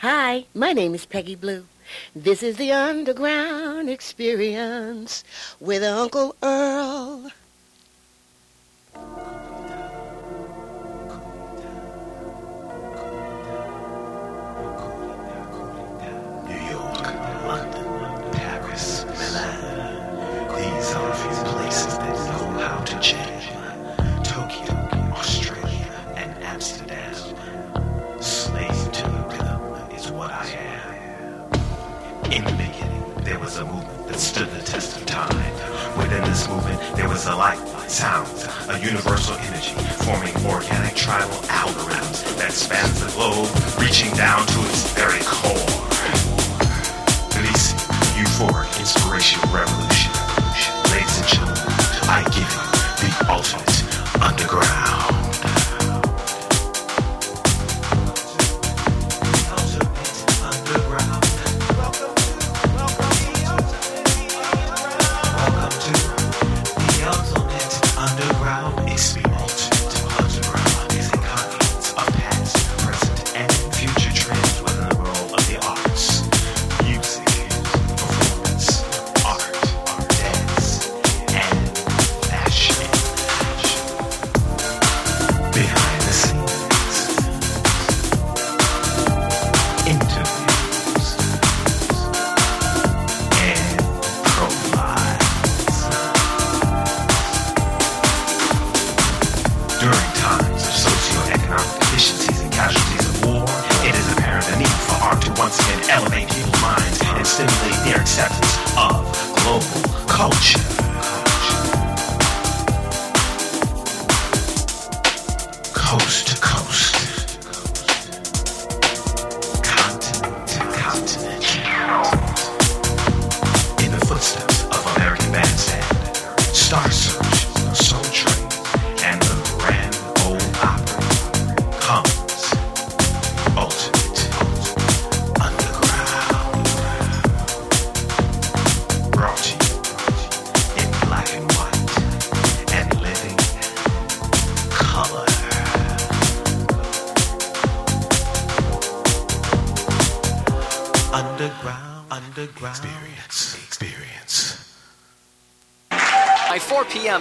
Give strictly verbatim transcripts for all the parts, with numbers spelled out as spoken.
Hi, my name is Peggi Blu. This is the Underground Experience with Uncle Earl.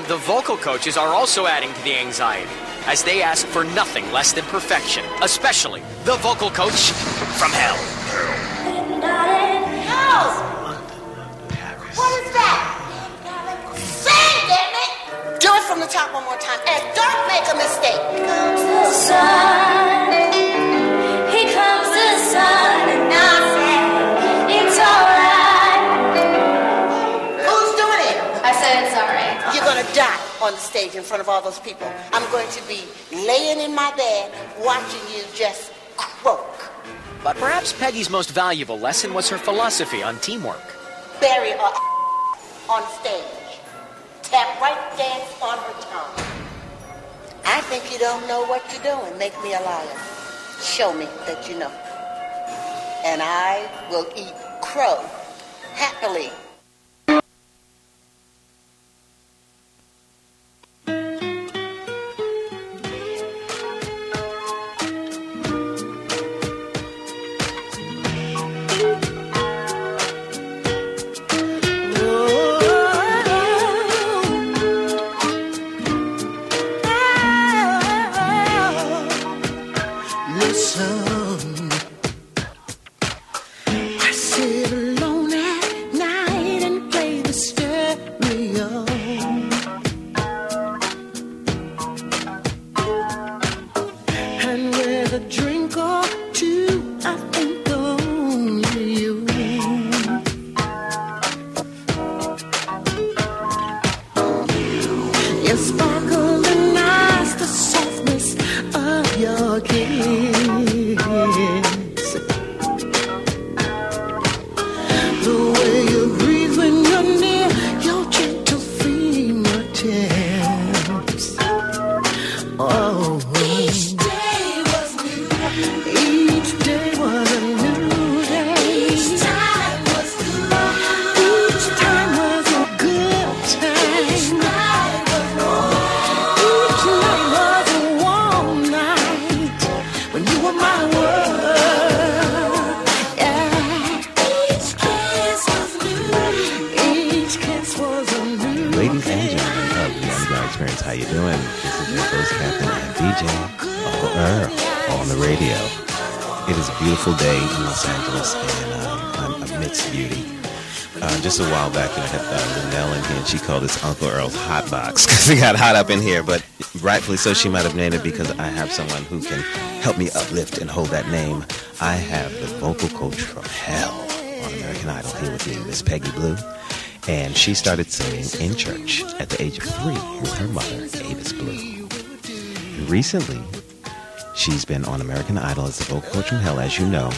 The vocal coaches are also adding to the anxiety as they ask for nothing less than perfection, especially the vocal coach from hell. Paris. What is that? Sing, damn it! Do it from the top one more time and don't make a mistake. Comes the sun. Here comes the sun. Now it's all right. Die on the stage in front of all those people. I'm going to be laying in my bed watching you just croak. But perhaps Peggi's most valuable lesson was her philosophy on teamwork. Bury her on stage. Tap right dance on her tongue. I think you don't know what you're doing. Make me a liar. Show me that you know. And I will eat crow happily. My world. radio. It is a beautiful day in Los Angeles, and um, I'm amidst beauty. Uh, just a while back, you know, I had uh, Linnell in here, and she called this Uncle Earl's hot box because it got hot up in here. But rightfully so, she might have named it, because I have someone who can help me uplift and hold that name. I have the vocal coach from hell on American Idol here with me, Miss Peggi Blu. And she started singing in church at the age of three with her mother, Avis Blue. And recently, she's been on American Idol as the vocal coach from hell, as you know.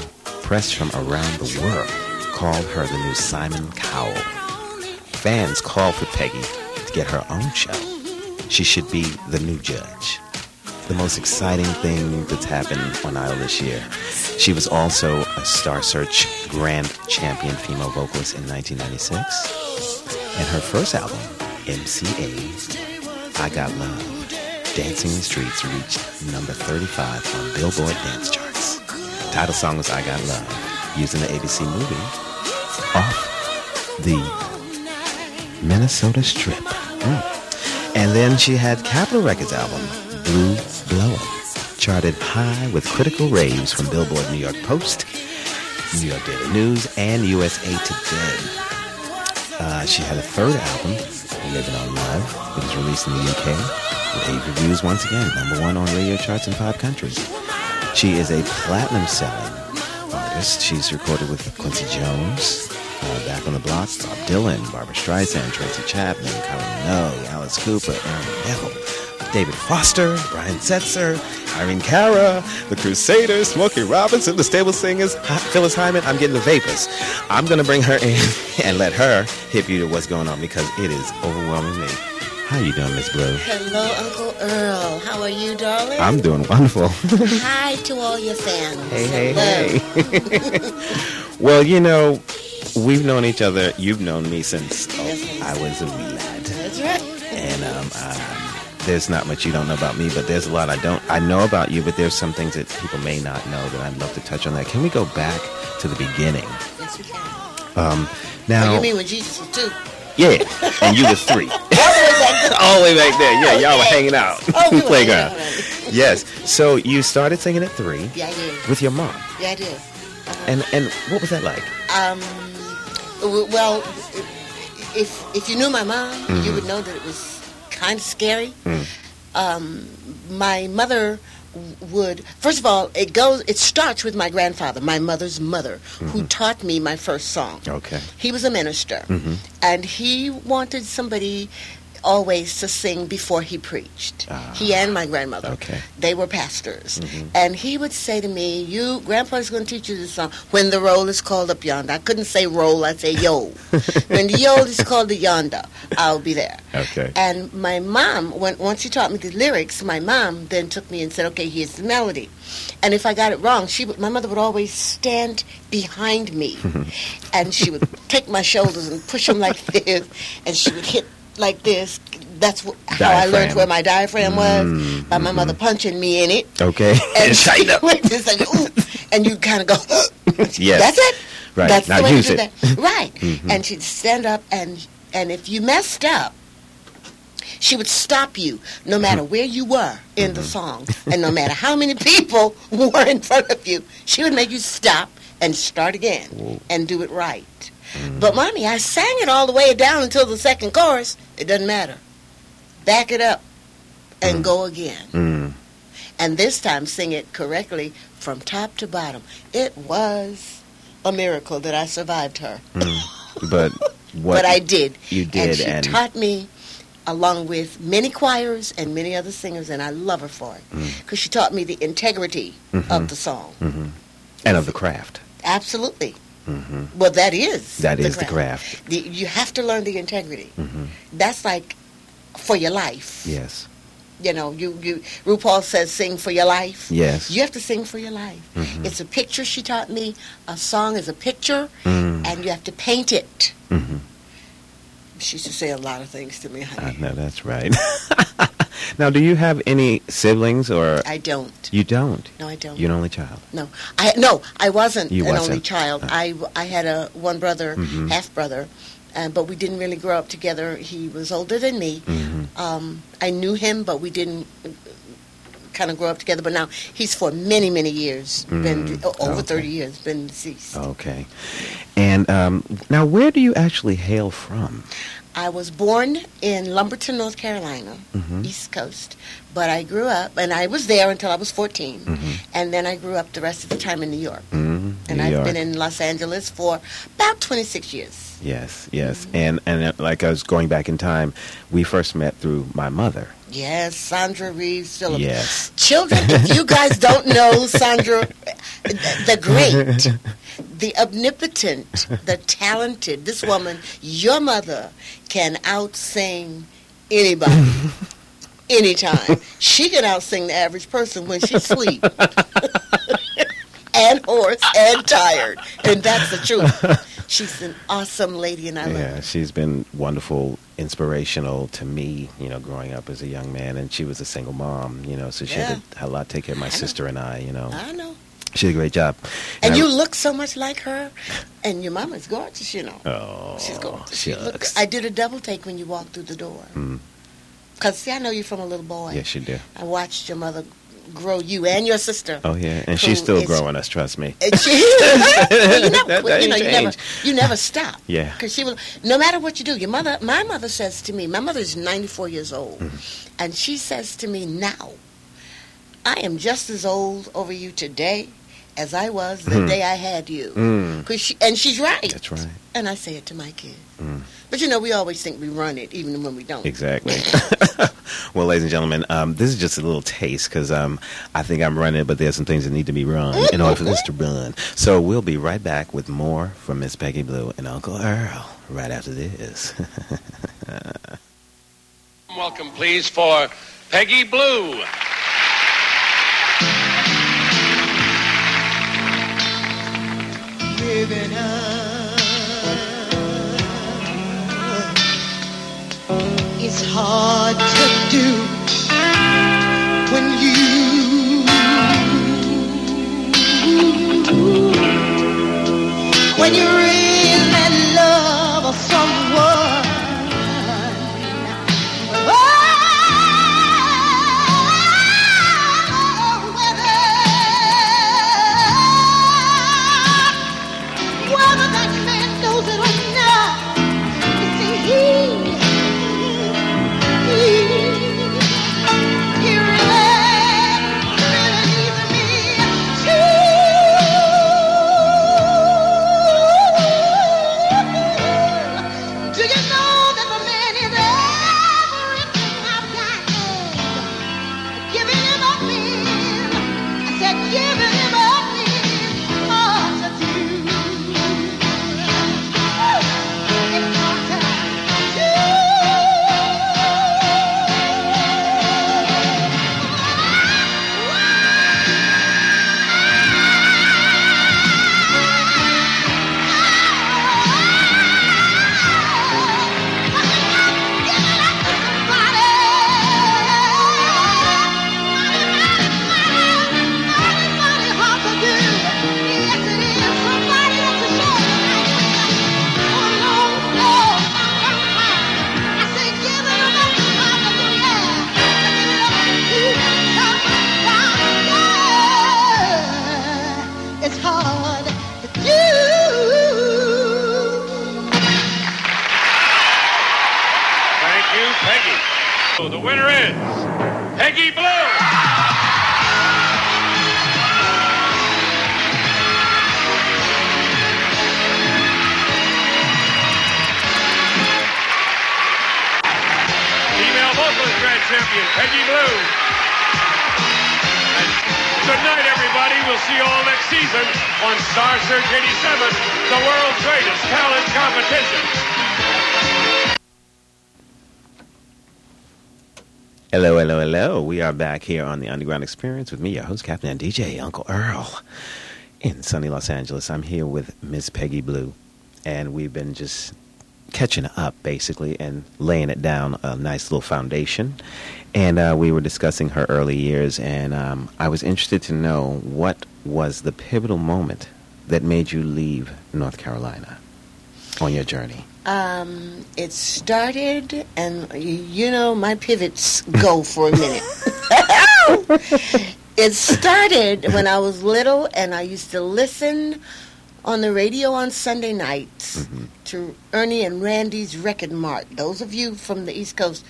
Press from around the world called her the new Simon Cowell. Fans called for Peggi to get her own show. She should be the new judge. The most exciting thing that's happened on Idol this year. She was also a Star Search Grand Champion female vocalist in nineteen ninety-six. And her first album, M C A, I Got Love, Dancing in the Streets, reached number thirty-five on Billboard dance charts. The title song was I Got Love, used in the A B C movie, off the Minnesota Strip. Mm. And then she had Capitol Records album, Blue Blowin', charted high with critical raves from Billboard, New York Post, New York Daily News, and U S A Today. Uh, she had a third album, Living on Love, that was released in the U K, with eight reviews once again, number one on radio charts in five countries. She is a platinum-selling artist. She's recorded with Quincy Jones, uh, Back on the Block, Bob Dylan, Barbra Streisand, Tracy Chapman, Carl Hall, Alice Cooper, Aaron Neville, David Foster, Brian Setzer, Irene Cara, The Crusaders, Smokey Robinson, The Stable Singers, Phyllis Hyman. I'm getting the vapors. I'm going to bring her in and let her hip you to what's going on, because it is overwhelming me. How you doing, Miss Blue? Hello, Uncle Earl. How are you, darling? I'm doing wonderful. Hi to all your fans. Hey, hey, hey. Well, you know, we've known each other. You've known me since oh, I was a wee lad. That's right. And um, I... there's not much you don't know about me, but there's a lot I don't. I know about you, but there's some things that people may not know that I'd love to touch on that. Can we go back to the beginning? Yes, we can. Um, now, oh, you mean when Jesus was two? Yeah, and you was three. All the way back there. Yeah, okay. Y'all were hanging out. Oh, we were playground. Hanging out. Yes. So you started singing at three. Yeah, I did. With your mom. Yeah, I did. Uh-huh. And and what was that like? Um, well, if if you knew my mom, mm-hmm. you would know that it was kind of scary. Mm. Um, my mother would, first of all, it goes. It starts with my grandfather, my mother's mother, mm-hmm. who taught me my first song. Okay, he was a minister, mm-hmm. and he wanted somebody always to sing before he preached. Ah. He and my grandmother, okay, they were pastors, mm-hmm. and he would say to me, "You, grandpa's going to teach you this song. When the roll is called up yonder." I couldn't say roll; I'd say yo. When the yo is called the yonder, I'll be there. Okay. And my mom, when once she taught me the lyrics, my mom then took me and said, "Okay, here's the melody." And if I got it wrong, she, would, my mother would always stand behind me, and she would take my shoulders and push them like this, and she would hit. Like this, that's wh- how I learned where my diaphragm was, mm-hmm. by my mother punching me in it. Okay, and tighten up like this, and, ooh, and you kind of go, yes, that's it, right? That's now the way use to do it. That, right? Mm-hmm. And she'd stand up, and and if you messed up, she would stop you, no matter where you were in mm-hmm. the song, and no matter how many people were in front of you, she would make you stop and start again Whoa. And do it right. Mm-hmm. But, Mommy, I sang it all the way down until the second chorus. It doesn't matter. Back it up and mm-hmm. go again. Mm-hmm. And this time sing it correctly from top to bottom. It was a miracle that I survived her. Mm-hmm. But what But I did. You did. And she and taught me, along with many choirs and many other singers, and I love her for it. Because mm-hmm. she taught me the integrity mm-hmm. of the song. Mm-hmm. And of the craft. Absolutely. Mm-hmm. Well, that is that the is craft. the craft. The, you have to learn the integrity. Mm-hmm. That's like for your life. Yes. You know, you, you RuPaul says sing for your life. Yes. You have to sing for your life. Mm-hmm. It's a picture. She taught me a song is a picture, mm-hmm. and you have to paint it. Mm-hmm. She used to say a lot of things to me, honey. I know that's right. Now, do you have any siblings or? I don't. You don't? No, I don't. You're an only child? No. I No, I wasn't you an wasn't. only child. Oh. I, I had a one brother, mm-hmm. half brother, uh, but we didn't really grow up together. He was older than me. Mm-hmm. Um, I knew him, but we didn't kind of grow up together. But now he's for many, many years, mm, been oh, over okay. thirty years, been deceased. Okay. And um, now where do you actually hail from? I was born in Lumberton, North Carolina, mm-hmm. East Coast, but I grew up, and I was there until I was fourteen, mm-hmm. and then I grew up the rest of the time in New York. Mm-hmm. And New I've York. been in Los Angeles for about twenty-six years. Yes, yes, mm-hmm. and, and like I was going back in time, we first met through my mother. Yes, Sandra Reeves Phillips. Yes. Children, if you guys don't know Sandra, the great, the omnipotent, the talented, this woman, your mother, can out-sing anybody, anytime. She can out-sing the average person when she's asleep. And hoarse and tired. And that's the truth. She's an awesome lady, and I yeah, love her. Yeah, she's been wonderful, inspirational to me, you know, growing up as a young man. And she was a single mom, you know, so she yeah. had, to, had a lot to take care of my I sister know. and I, you know. I know. She did a great job. And, and you I, look so much like her. And your mama's gorgeous, you know. Oh, she's gorgeous. She looks. I did a double take when you walked through the door. Because, mm. see, I know you from a little boy. Yes, you do. I watched your mother grow you and your sister. Oh yeah, and she's still is, growing us. Trust me. She, well, you never, that, that you, know, you never, you never stop. Yeah, because she will. No matter what you do, your mother. My mother says to me, my mother is ninety-four years old, mm. and she says to me now, I am just as old over you today as I was the mm. day I had you. Mm. Cause she, and she's right. That's right. And I say it to my kids. Mm. But, you know, we always think we run it, even when we don't. Exactly. Well, ladies and gentlemen, um, this is just a little taste because um, I think I'm running, but there's some things that need to be run mm-hmm. in order for this to run. So we'll be right back with more from Miss Peggi Blu and Uncle Earl right after this. Welcome, please, for Peggi Blu. Living up. It's hard to do when you when you really love someone. Oh, whether whether that man knows it or not, you see he. Hello, hello, hello. We are back here on the Underground Experience with me, your host, Captain and D J, Uncle Earl, in sunny Los Angeles. I'm here with Miss Peggi Blu, and we've been just catching up, basically, and laying it down, a nice little foundation. And uh, we were discussing her early years, and um, I was interested to know what was the pivotal moment that made you leave North Carolina on your journey? Um, it started, and you know, my pivots go for a minute. No. It started when I was little, and I used to listen on the radio on Sunday nights mm-hmm. to Ernie and Randy's Record Mart. Those of you from the East Coast,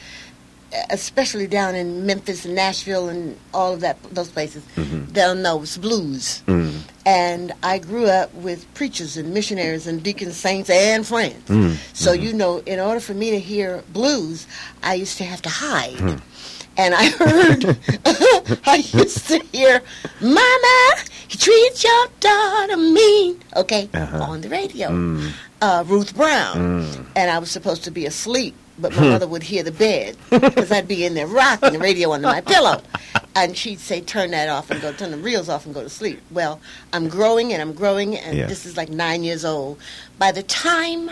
especially down in Memphis and Nashville and all of that, those places, mm-hmm. they'll know it's blues. Mm-hmm. And I grew up with preachers and missionaries and deacons, saints, and friends. Mm-hmm. So, mm-hmm. you know, in order for me to hear blues, I used to have to hide. Mm-hmm. And I heard, I used to hear, Mama, you treat your daughter mean, okay, uh-huh. on the radio. Mm. Uh, Ruth Brown. Mm. And I was supposed to be asleep, but my mother would hear the bed because I'd be in there rocking the radio under my pillow. And she'd say, turn that off and go, turn the reels off and go to sleep. Well, I'm growing and I'm growing, and yeah. this is like nine years old. By the time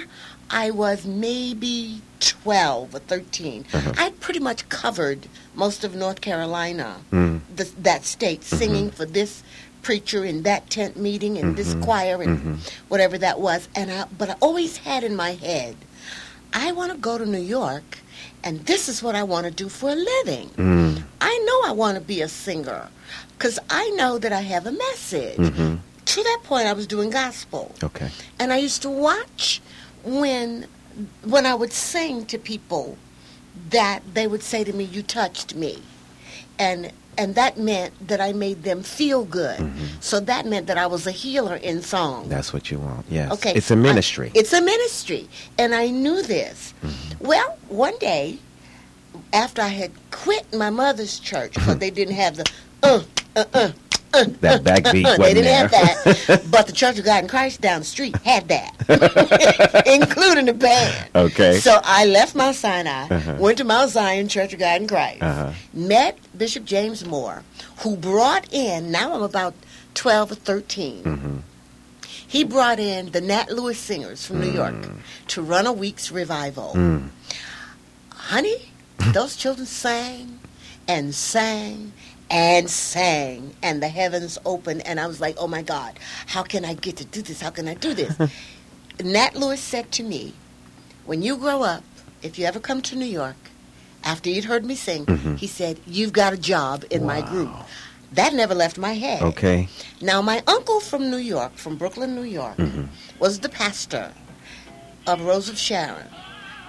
I was maybe twelve or thirteen. Uh-huh. I pretty much covered most of North Carolina, mm. th- that state, mm-hmm. singing for this preacher in that tent meeting and mm-hmm. this choir and mm-hmm. whatever that was. And I, but I always had in my head, I want to go to New York, and this is what I want to do for a living. Mm. I know I want to be a singer because I know that I have a message. Mm-hmm. To that point, I was doing gospel. Okay. And I used to watch when... when I would sing to people, that they would say to me, you touched me. And and that meant that I made them feel good. Mm-hmm. So that meant that I was a healer in song. That's what you want, yes. Okay. It's a ministry. I, it's a ministry. And I knew this. Mm-hmm. Well, one day, after I had quit my mother's church, but they didn't have the, uh, uh, uh, Uh, that backbeat uh, uh, wasn't They didn't there. Have that. But the Church of God in Christ down the street had that, including the band. Okay. So I left Mount Sinai, uh-huh. went to Mount Zion Church of God in Christ, uh-huh. met Bishop James Moore, who brought in, now I'm about twelve or thirteen, mm-hmm. he brought in the Nat Lewis Singers from mm. New York to run a week's revival. Mm. Honey, those children sang and sang and sang, and the heavens opened, and I was like, oh, my God, how can I get to do this? How can I do this? Nat Lewis said to me, when you grow up, if you ever come to New York, after you'd heard me sing, mm-hmm. he said, you've got a job in wow. my group. That never left my head. Okay. Now, my uncle from New York, from Brooklyn, New York, mm-hmm. was the pastor of Rose of Sharon,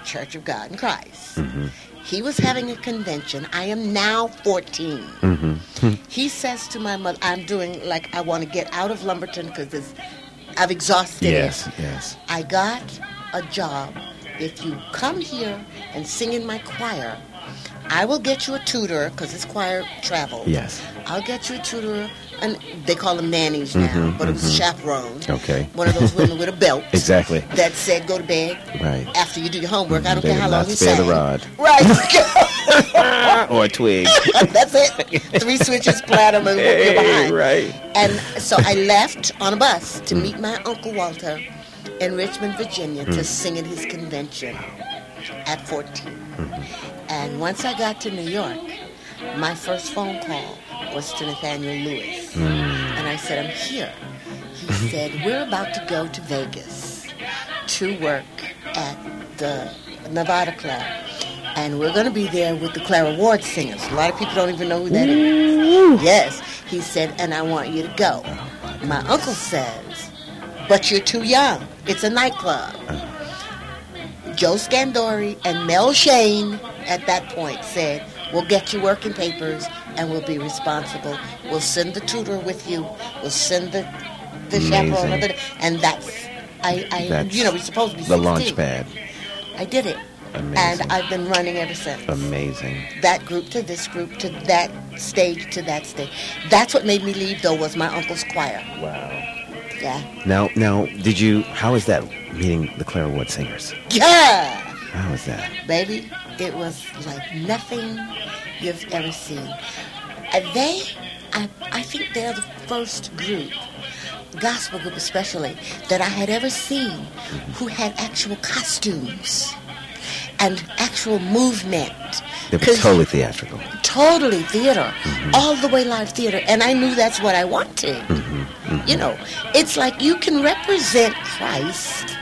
Church of God in Christ. Mm-hmm. He was having a convention. I am now fourteen. Mm-hmm. He says to my mother, I'm doing, like, I want to get out of Lumberton because I've exhausted yes, it. Yes, yes. I got a job. If you come here and sing in my choir, I will get you a tutor because this choir traveled. Yes. I'll get you a tutor. And they call them nannies now, mm-hmm, but it was mm-hmm. chaperone. Okay. One of those women with a belt. Exactly. That said, go to bed. Right. After you do your homework, mm-hmm. I don't care how long you sang. Spare the rod. Right. Or a twig. That's it. Three switches, platinum, and hey, you're behind. Right. And so I left on a bus to mm. meet my Uncle Walter in Richmond, Virginia, mm. to sing at his convention at fourteen. Mm-hmm. And once I got to New York, my first phone call was to Nathaniel Lewis. Mm. And I said, I'm here. He said, we're about to go to Vegas to work at the Nevada Club. And we're going to be there with the Clara Ward Singers. A lot of people don't even know who that Ooh. Is. Yes. He said, and I want you to go. Oh, my my uncle says, but you're too young. It's a nightclub. Uh-huh. Joe Scandori and Mel Shane at that point said, we'll get you working papers, and we'll be responsible. We'll send the tutor with you. We'll send the the chaperone. And that's, I, I that's you know, we're supposed to be the sixteen. Launch pad. I did it. Amazing. And I've been running ever since. Amazing. That group to this group to that stage to that stage. That's what made me leave, though, was my uncle's choir. Wow. Yeah. Now, now, did you, how is that meeting the Clara Ward Singers? Yeah. How was that? Baby, it was like nothing you've ever seen. And they, I, I think they're the first group, gospel group especially, that I had ever seen who had actual costumes and actual movement. They were totally theatrical. Totally theater. Mm-hmm. All the way live theater. And I knew that's what I wanted. Mm-hmm. Mm-hmm. You know, it's like you can represent Christ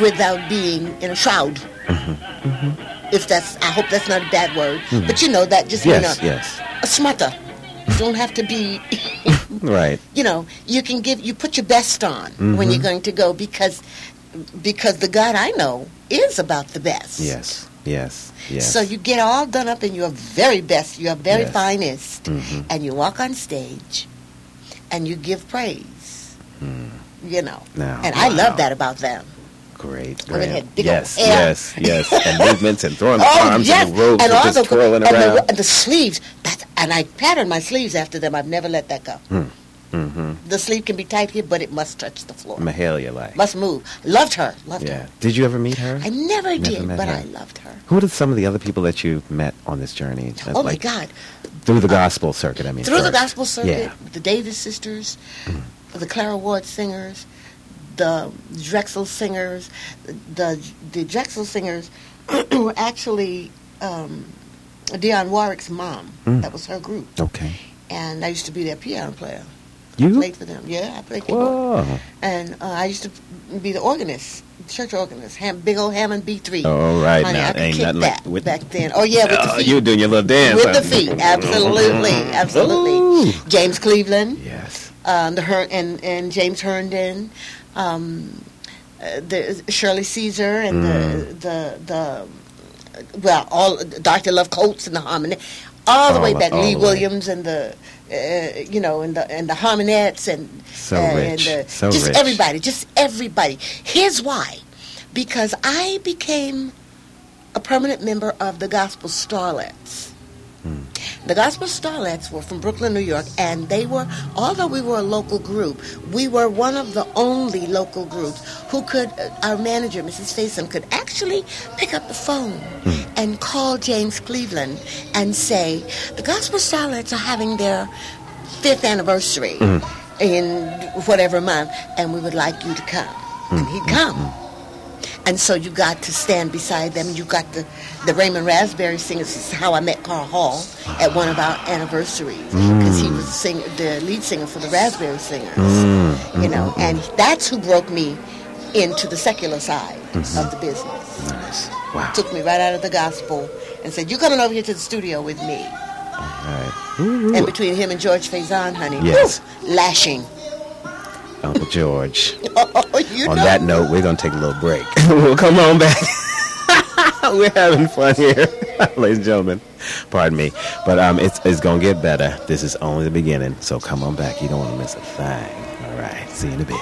without being in a shroud. Mm-hmm. Mm-hmm. If that's, I hope that's not a bad word, mm-hmm. but you know that just, yes, you know, yes. a smother. You don't have to be... right. You know, you can give... You put your best on mm-hmm. when you're going to go because because the God I know is about the best. Yes, yes, yes. So you get all done up in your very best, your very yes. finest, mm-hmm. and you walk on stage and you give praise. Mm. You know. Now, and wow. I love that about them. Great, great. I mean, had big yes, yes, yes, yes. And movements and throwing the oh, arms yes. and the robes and all just the, twirling and around. The, and the sleeves. That's, and I patterned my sleeves after them. I've never let that go. Mm. Mm-hmm. The sleeve can be tight here, but it must touch the floor. Mahalia like. Must move. Loved her. Loved yeah. her. Did you ever meet her? I never, never did, but her. I loved her. Who are some of the other people that you've met on this journey? That, oh, like, my God. Through the gospel uh, circuit, I mean. Through first. the gospel circuit. Yeah. The Davis sisters, mm. the Clara Ward singers. The Drexel singers, the the Drexel singers were actually um, Dionne Warwick's mom. Mm. That was her group. Okay. And I used to be their piano player. You? I played for them. Yeah, I played keyboard. Whoa. And uh, I used to be the organist, church organist, Ham, big old Hammond B three. Oh, right. Honey, now, I ain't nothing like that with back then. Oh, yeah, with oh, the feet. You were doing your little dance. With huh? the feet, absolutely, absolutely. Ooh. James Cleveland. Yes. Um, the Her- and, and James Herndon. Um, uh, the Shirley Caesar and mm. the, the the well, all Doctor Love Coates and the harmony, all the all way back. Lee Williams way. and the uh, you know and the and the harmonettes and so uh, rich, and the, so just rich. everybody, just everybody. Here's why, because I became a permanent member of the Gospel Starlets. Mm. The Gospel Starlets were from Brooklyn, New York, and they were, although we were a local group, we were one of the only local groups who could, uh, our manager, Missus Faison, could actually pick up the phone mm. and call James Cleveland and say, the Gospel Starlets are having their fifth anniversary mm. in whatever month, and we would like you to come. Mm. And he'd come. Mm-hmm. And so you got to stand beside them. You got the, the Raymond Raspberry singers. This is how I met Carl Hall at one of our anniversaries because mm. he was the, singer, the lead singer for the Raspberry Singers, mm. you know. Mm-hmm. And that's who broke me into the secular side mm-hmm. of the business. Nice. Wow. Took me right out of the gospel and said, "You're coming over here to the studio with me." All right. And between him and George Faison, honey, yes. woo, lashing. Uncle George. Oh, you on know. that note, we're going to take a little break. We'll come on back. We're having fun here, ladies and gentlemen. Pardon me. But um, it's, it's going to get better. This is only the beginning. So come on back. You don't want to miss a thing. All right. See you in a bit.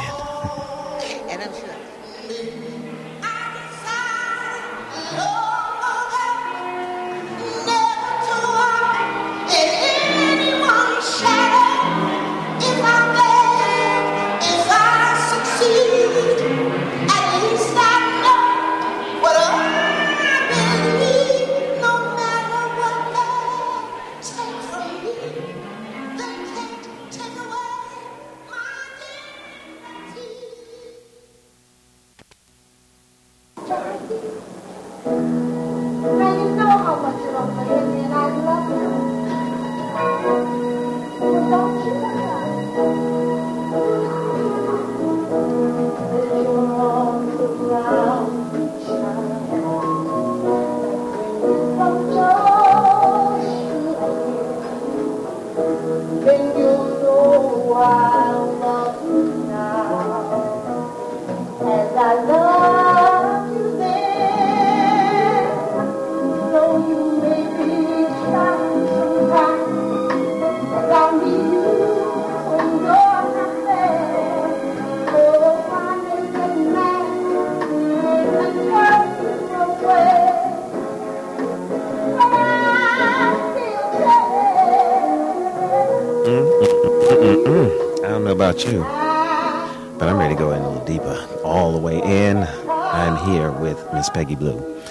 You, but I'm ready to go in a little deeper. All the way in, I'm here with Miss Peggi Blu,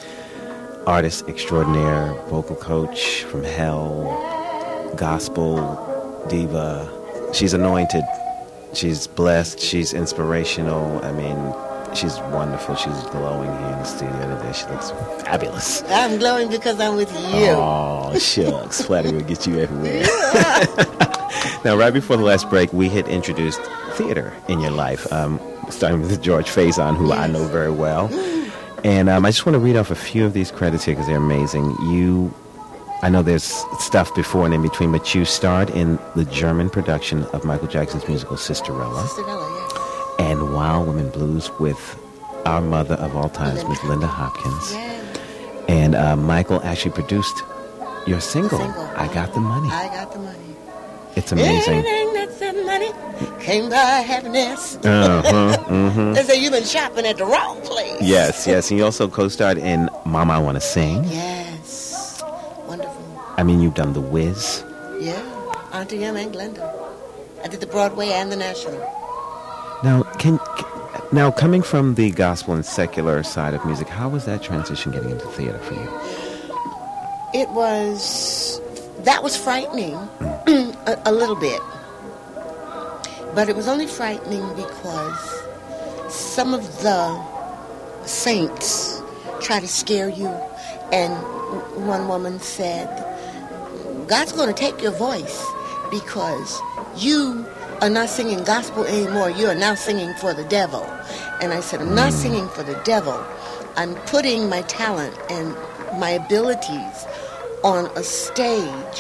artist extraordinaire, vocal coach from hell, gospel diva. She's anointed, she's blessed, she's inspirational. I mean, she's wonderful. She's glowing here in the studio today. She looks fabulous. I'm glowing because I'm with you. Oh, shucks. Flattery will get you everywhere. Yeah. Now, right before the last break, we had introduced theater in your life, um, starting with George Faison, who yes. I know very well. And um, I just want to read off a few of these credits here because they're amazing. You, I know there's stuff before and in between, but you starred in the German production of Michael Jackson's musical Sisterella. Sisterella, yes. And Wild Women Blues with our mother of all times, Miss Linda Hopkins. Yes. And uh, Michael actually produced your single, single, I Got the Money. I Got the Money. It's amazing. Anything that's in money came by happiness. Uh-huh, mm-hmm. They say you've been shopping at the wrong place. Yes, yes. And you also co-starred in Mama, I Want to Sing. Yes. Wonderful. I mean, you've done The Wiz. Yeah. Auntie Em and Glenda. I did the Broadway and the National. Now, can... can Now, coming from the gospel and secular side of music, how was that transition getting into theater for you? It was... That was frightening, mm. a, a little bit. But it was only frightening because some of the saints try to scare you. And one woman said, God's going to take your voice because you... are not singing gospel anymore. You are now singing for the devil. And I said, I'm not singing for the devil. I'm putting my talent and my abilities on a stage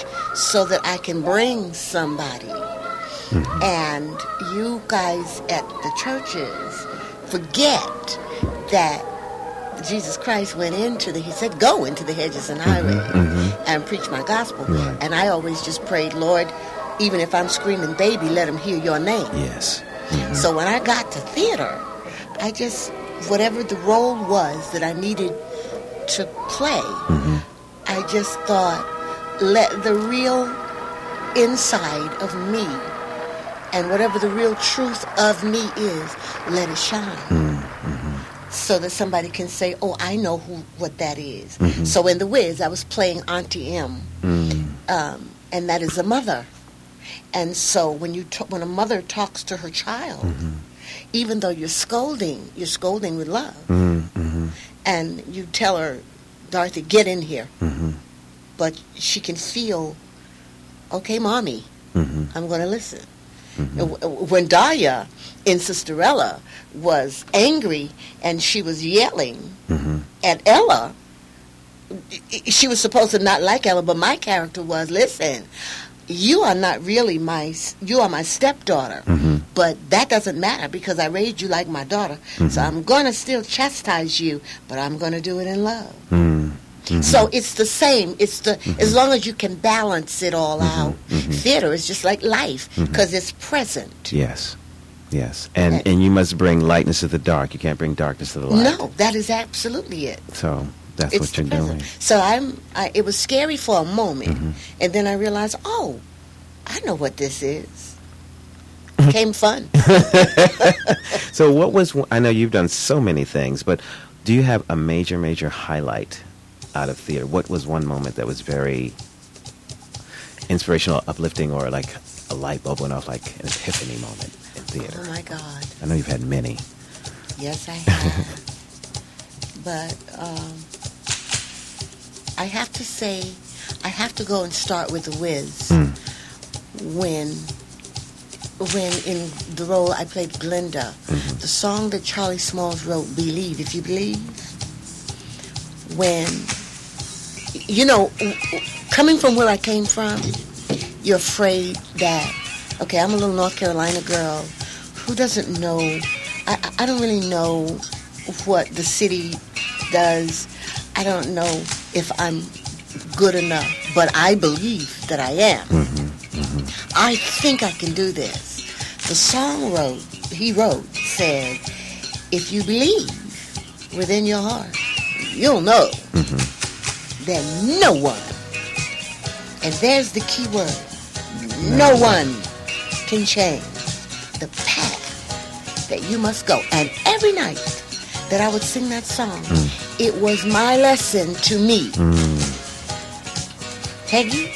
so that I can bring somebody. Mm-hmm. And you guys at the churches forget that Jesus Christ went into the, he said, go into the hedges and highways mm-hmm, mm-hmm. and preach my gospel. Right. And I always just prayed, Lord, even if I'm screaming, baby, let them hear your name. Yes. Mm-hmm. So when I got to theater, I just, whatever the role was that I needed to play, mm-hmm. I just thought, let the real inside of me and whatever the real truth of me is, let it shine. Mm-hmm. So that somebody can say, oh, I know who what that is. Mm-hmm. So in The Wiz, I was playing Auntie Em, mm-hmm. um, and that is a mother. And so when you t- when a mother talks to her child, mm-hmm. even though you're scolding, you're scolding with love. Mm-hmm. And you tell her, Dorothy, get in here. Mm-hmm. But she can feel, okay, Mommy, mm-hmm. I'm going to listen. Mm-hmm. When Dahlia in Sisterella was angry and she was yelling mm-hmm. at Ella, she was supposed to not like Ella, but my character was, listen, you are not really my, you are my stepdaughter, mm-hmm. but that doesn't matter because I raised you like my daughter, mm-hmm. so I'm going to still chastise you, but I'm going to do it in love. Mm-hmm. So it's the same. It's the mm-hmm. as long as you can balance it all mm-hmm. out, mm-hmm. theater is just like life because mm-hmm. it's present. Yes, yes. And, and, and you must bring lightness to the dark. You can't bring darkness to the light. No, that is absolutely it. So... That's it's what you're present. Doing. So I'm. I, it was scary for a moment, mm-hmm. and then I realized, oh, I know what this is. It became fun. So what was? I know you've done so many things, but do you have a major, major highlight out of theater? What was one moment that was very inspirational, uplifting, or like a light bulb went off, like an epiphany moment in theater? Oh my God! I know you've had many. Yes, I have. But um, I have to say, I have to go and start with The Wiz. Mm. When, when in the role I played Glinda, mm-hmm. the song that Charlie Smalls wrote, Believe, If You Believe, when, you know, coming from where I came from, you're afraid that, okay, I'm a little North Carolina girl who doesn't know, I, I don't really know what the city does. I don't know if I'm good enough, but I believe that I am. Mm-hmm, mm-hmm. I think I can do this. The song wrote, he wrote said, if you believe within your heart, you'll know mm-hmm. that no one, and there's the key word, no, no one can change the path that you must go. And every night that I would sing that song, mm. it was my lesson to me. Mm. Peggy,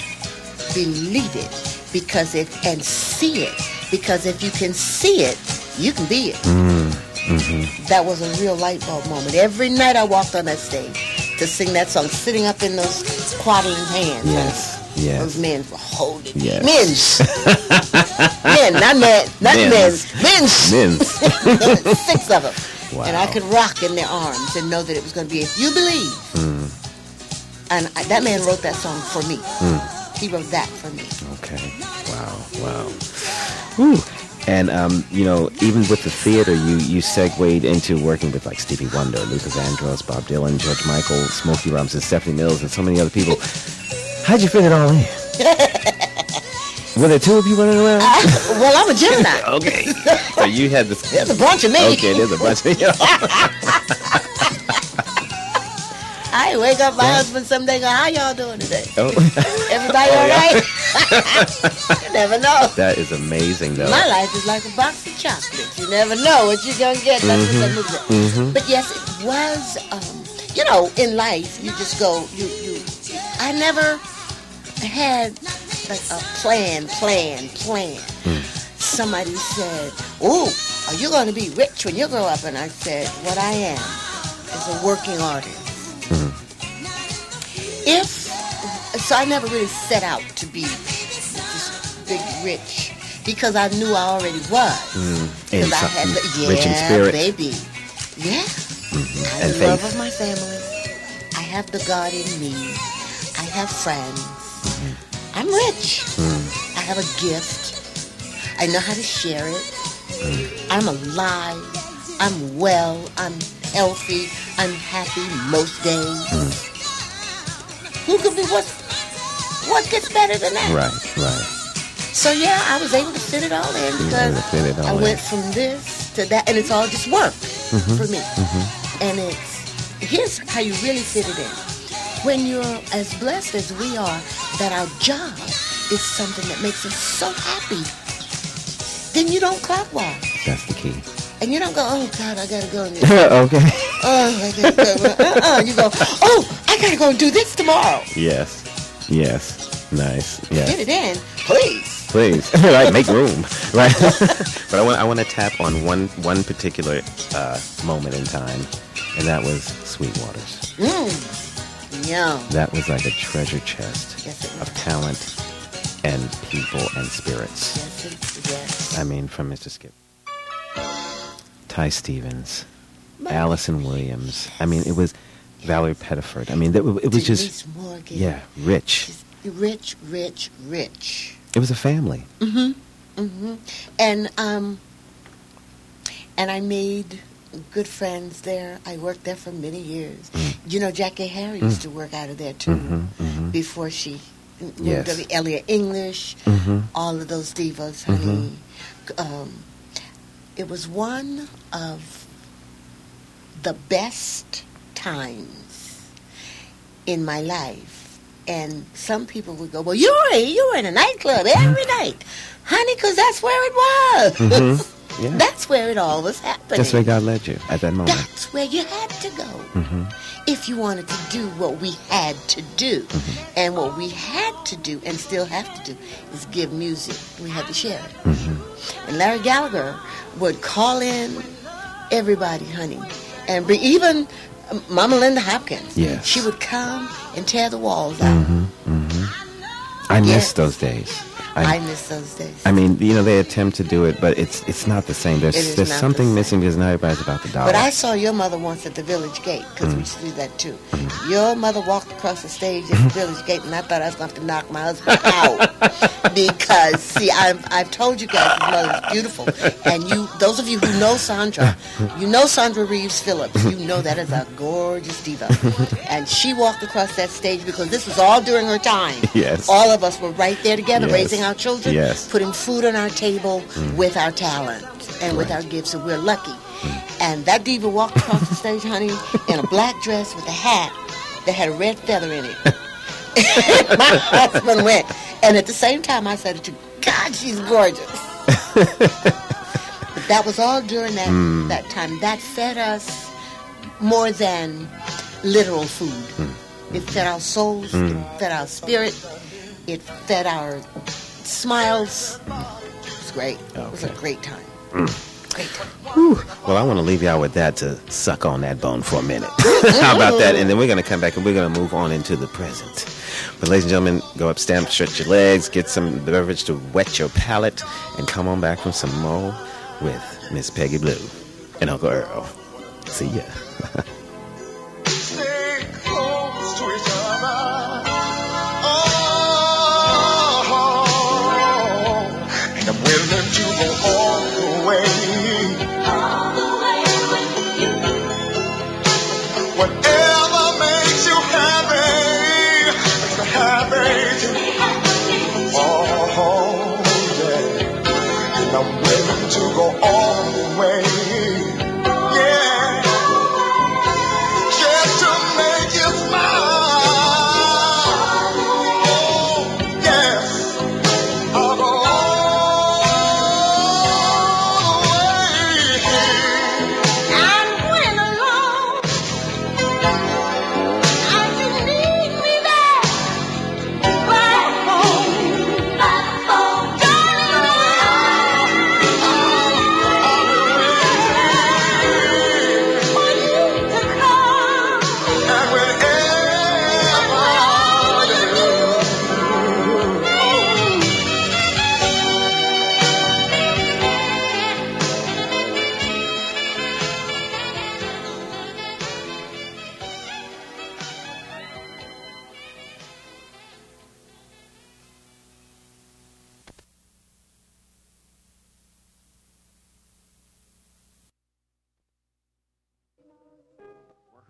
believe it, because it, and see it, because if you can see it, you can be it. Mm. Mm-hmm. That was a real light bulb moment. Every night I walked on that stage to sing that song, sitting up in those quaddling hands. Yes, those, yes. Those men were holding yes. men's. Men, not men, not men's. Men's. Men's. There were six of them. Wow. And I could rock in their arms and know that it was going to be, if you believe, mm. And I, that man wrote that song for me. Mm. He wrote that for me. Okay. Wow. Wow. Whew. And, um, you know, even with the theater, you, you segued into working with, like, Stevie Wonder, Luther Vandross, Bob Dylan, George Michael, Smokey Robinson, Stephanie Mills, and so many other people. How'd you fit it all in? Were there two of you running around? Uh, well, I'm a Gemini. Okay. So you had this... There's a bunch of me. Okay, there's a bunch of y'all. I wake up my yeah. husband someday going, how y'all doing today? Oh. Everybody oh, all right? Yeah. You never know. That is amazing, though. My life is like a box of chocolates. You never know what you're going to get. Mm-hmm. Mm-hmm. But, yes, it was, um, you know, in life, you just go, you, you, I never had... Like a plan, plan, plan. Mm. Somebody said, ooh, are you going to be rich when you grow up? And I said, what I am is a working artist. Mm. If, so I never really set out to be this big rich because I knew I already was. Mm. And I had the, yeah, rich in spirit. Baby. Yeah. Mm-hmm. I have the love of my family. I have the God in me. I have friends. Mm-hmm. I'm rich. Mm. I have a gift. I know how to share it. Mm. I'm alive. I'm well. I'm healthy. I'm happy most days. Mm. Who could be what? What gets better than that? Right, right. So yeah, I was able to fit it all in because all I went in. From this to that, and it's all just work mm-hmm. for me. Mm-hmm. And it's here's how you really fit it in. When you're as blessed as we are, that our job is something that makes us so happy, then you don't clockwise. That's the key. And you don't go, oh, God, I got to go. Okay. Oh, I got to go. Uh-uh. You go, oh, I got to go and do this tomorrow. Yes. Yes. Nice. Yes. Get it in. Please. Please. Right. Make room. Right. But I want I want to tap on one, one particular uh, moment in time, and that was Sweetwater's. Mm. Yum. That was like a treasure chest yes, of talent and people and spirits. Yes, it, yes. I mean, from Mister Skip, Ty Stevens, My Allison Williams. Yes. I mean, it was Valerie Pettiford. I mean, that, it was Denise just Morgan. Yeah, rich, just rich, rich, rich. It was a family. Mm-hmm. Mm-hmm. And um, and I made. Good friends there. I worked there for many years. Mm. You know, Jackie Harry mm. used to work out of there too mm-hmm, mm-hmm. before she moved yes. to Elliot English, mm-hmm. all of those divas, honey. Mm-hmm. Um, it was one of the best times in my life. And some people would go, well, you were, you were in a nightclub every mm-hmm. night, honey, because that's where it was. Mm-hmm. Yeah. That's where it all was happening. That's where God led you at that moment. That's where you had to go mm-hmm. if you wanted to do what we had to do. Mm-hmm. And what we had to do and still have to do is give music. We had to share it. Mm-hmm. And Larry Gallagher would call in everybody, honey, and bring even Mama Linda Hopkins. Yes. She would come and tear the walls out. Mm-hmm. Mm-hmm. I yes. miss those days. I, I miss those days. I mean, you know, they attempt to do it, but it's it's not the same. There's there's something the missing because now everybody's about the dollar. But I saw your mother once at the Village Gate because mm. we used to do that too. Mm. Your mother walked across the stage at the Village Gate, and I thought I was going to have to knock my husband out because, see, I've I've told you guys his mother's beautiful, and you those of you who know Sandra, you know Sandra Reeves Phillips, you know that is a gorgeous diva, and she walked across that stage because this was all during her time. Yes, all of us were right there together yes. raising our children, yes. putting food on our table mm. with our talent and right. with our gifts, and we're lucky. Mm. And that diva walked across the stage, honey, in a black dress with a hat that had a red feather in it. My husband went, and at the same time, I said to God, she's gorgeous. But that was all during that mm. that time. That fed us more than literal food. Mm. It fed our souls. Mm. It fed our spirit. It fed our smiles. Mm. It was great. Okay. It was a great time. Mm. Great time. Whew. Well, I want to leave y'all with that to suck on that bone for a minute. How about that? And then we're going to come back and we're going to move on into the present. But ladies and gentlemen, go up, stand, stretch your legs, get some beverage to wet your palate, and come on back from some more with Miss Peggi Blu and Uncle Earl. See ya.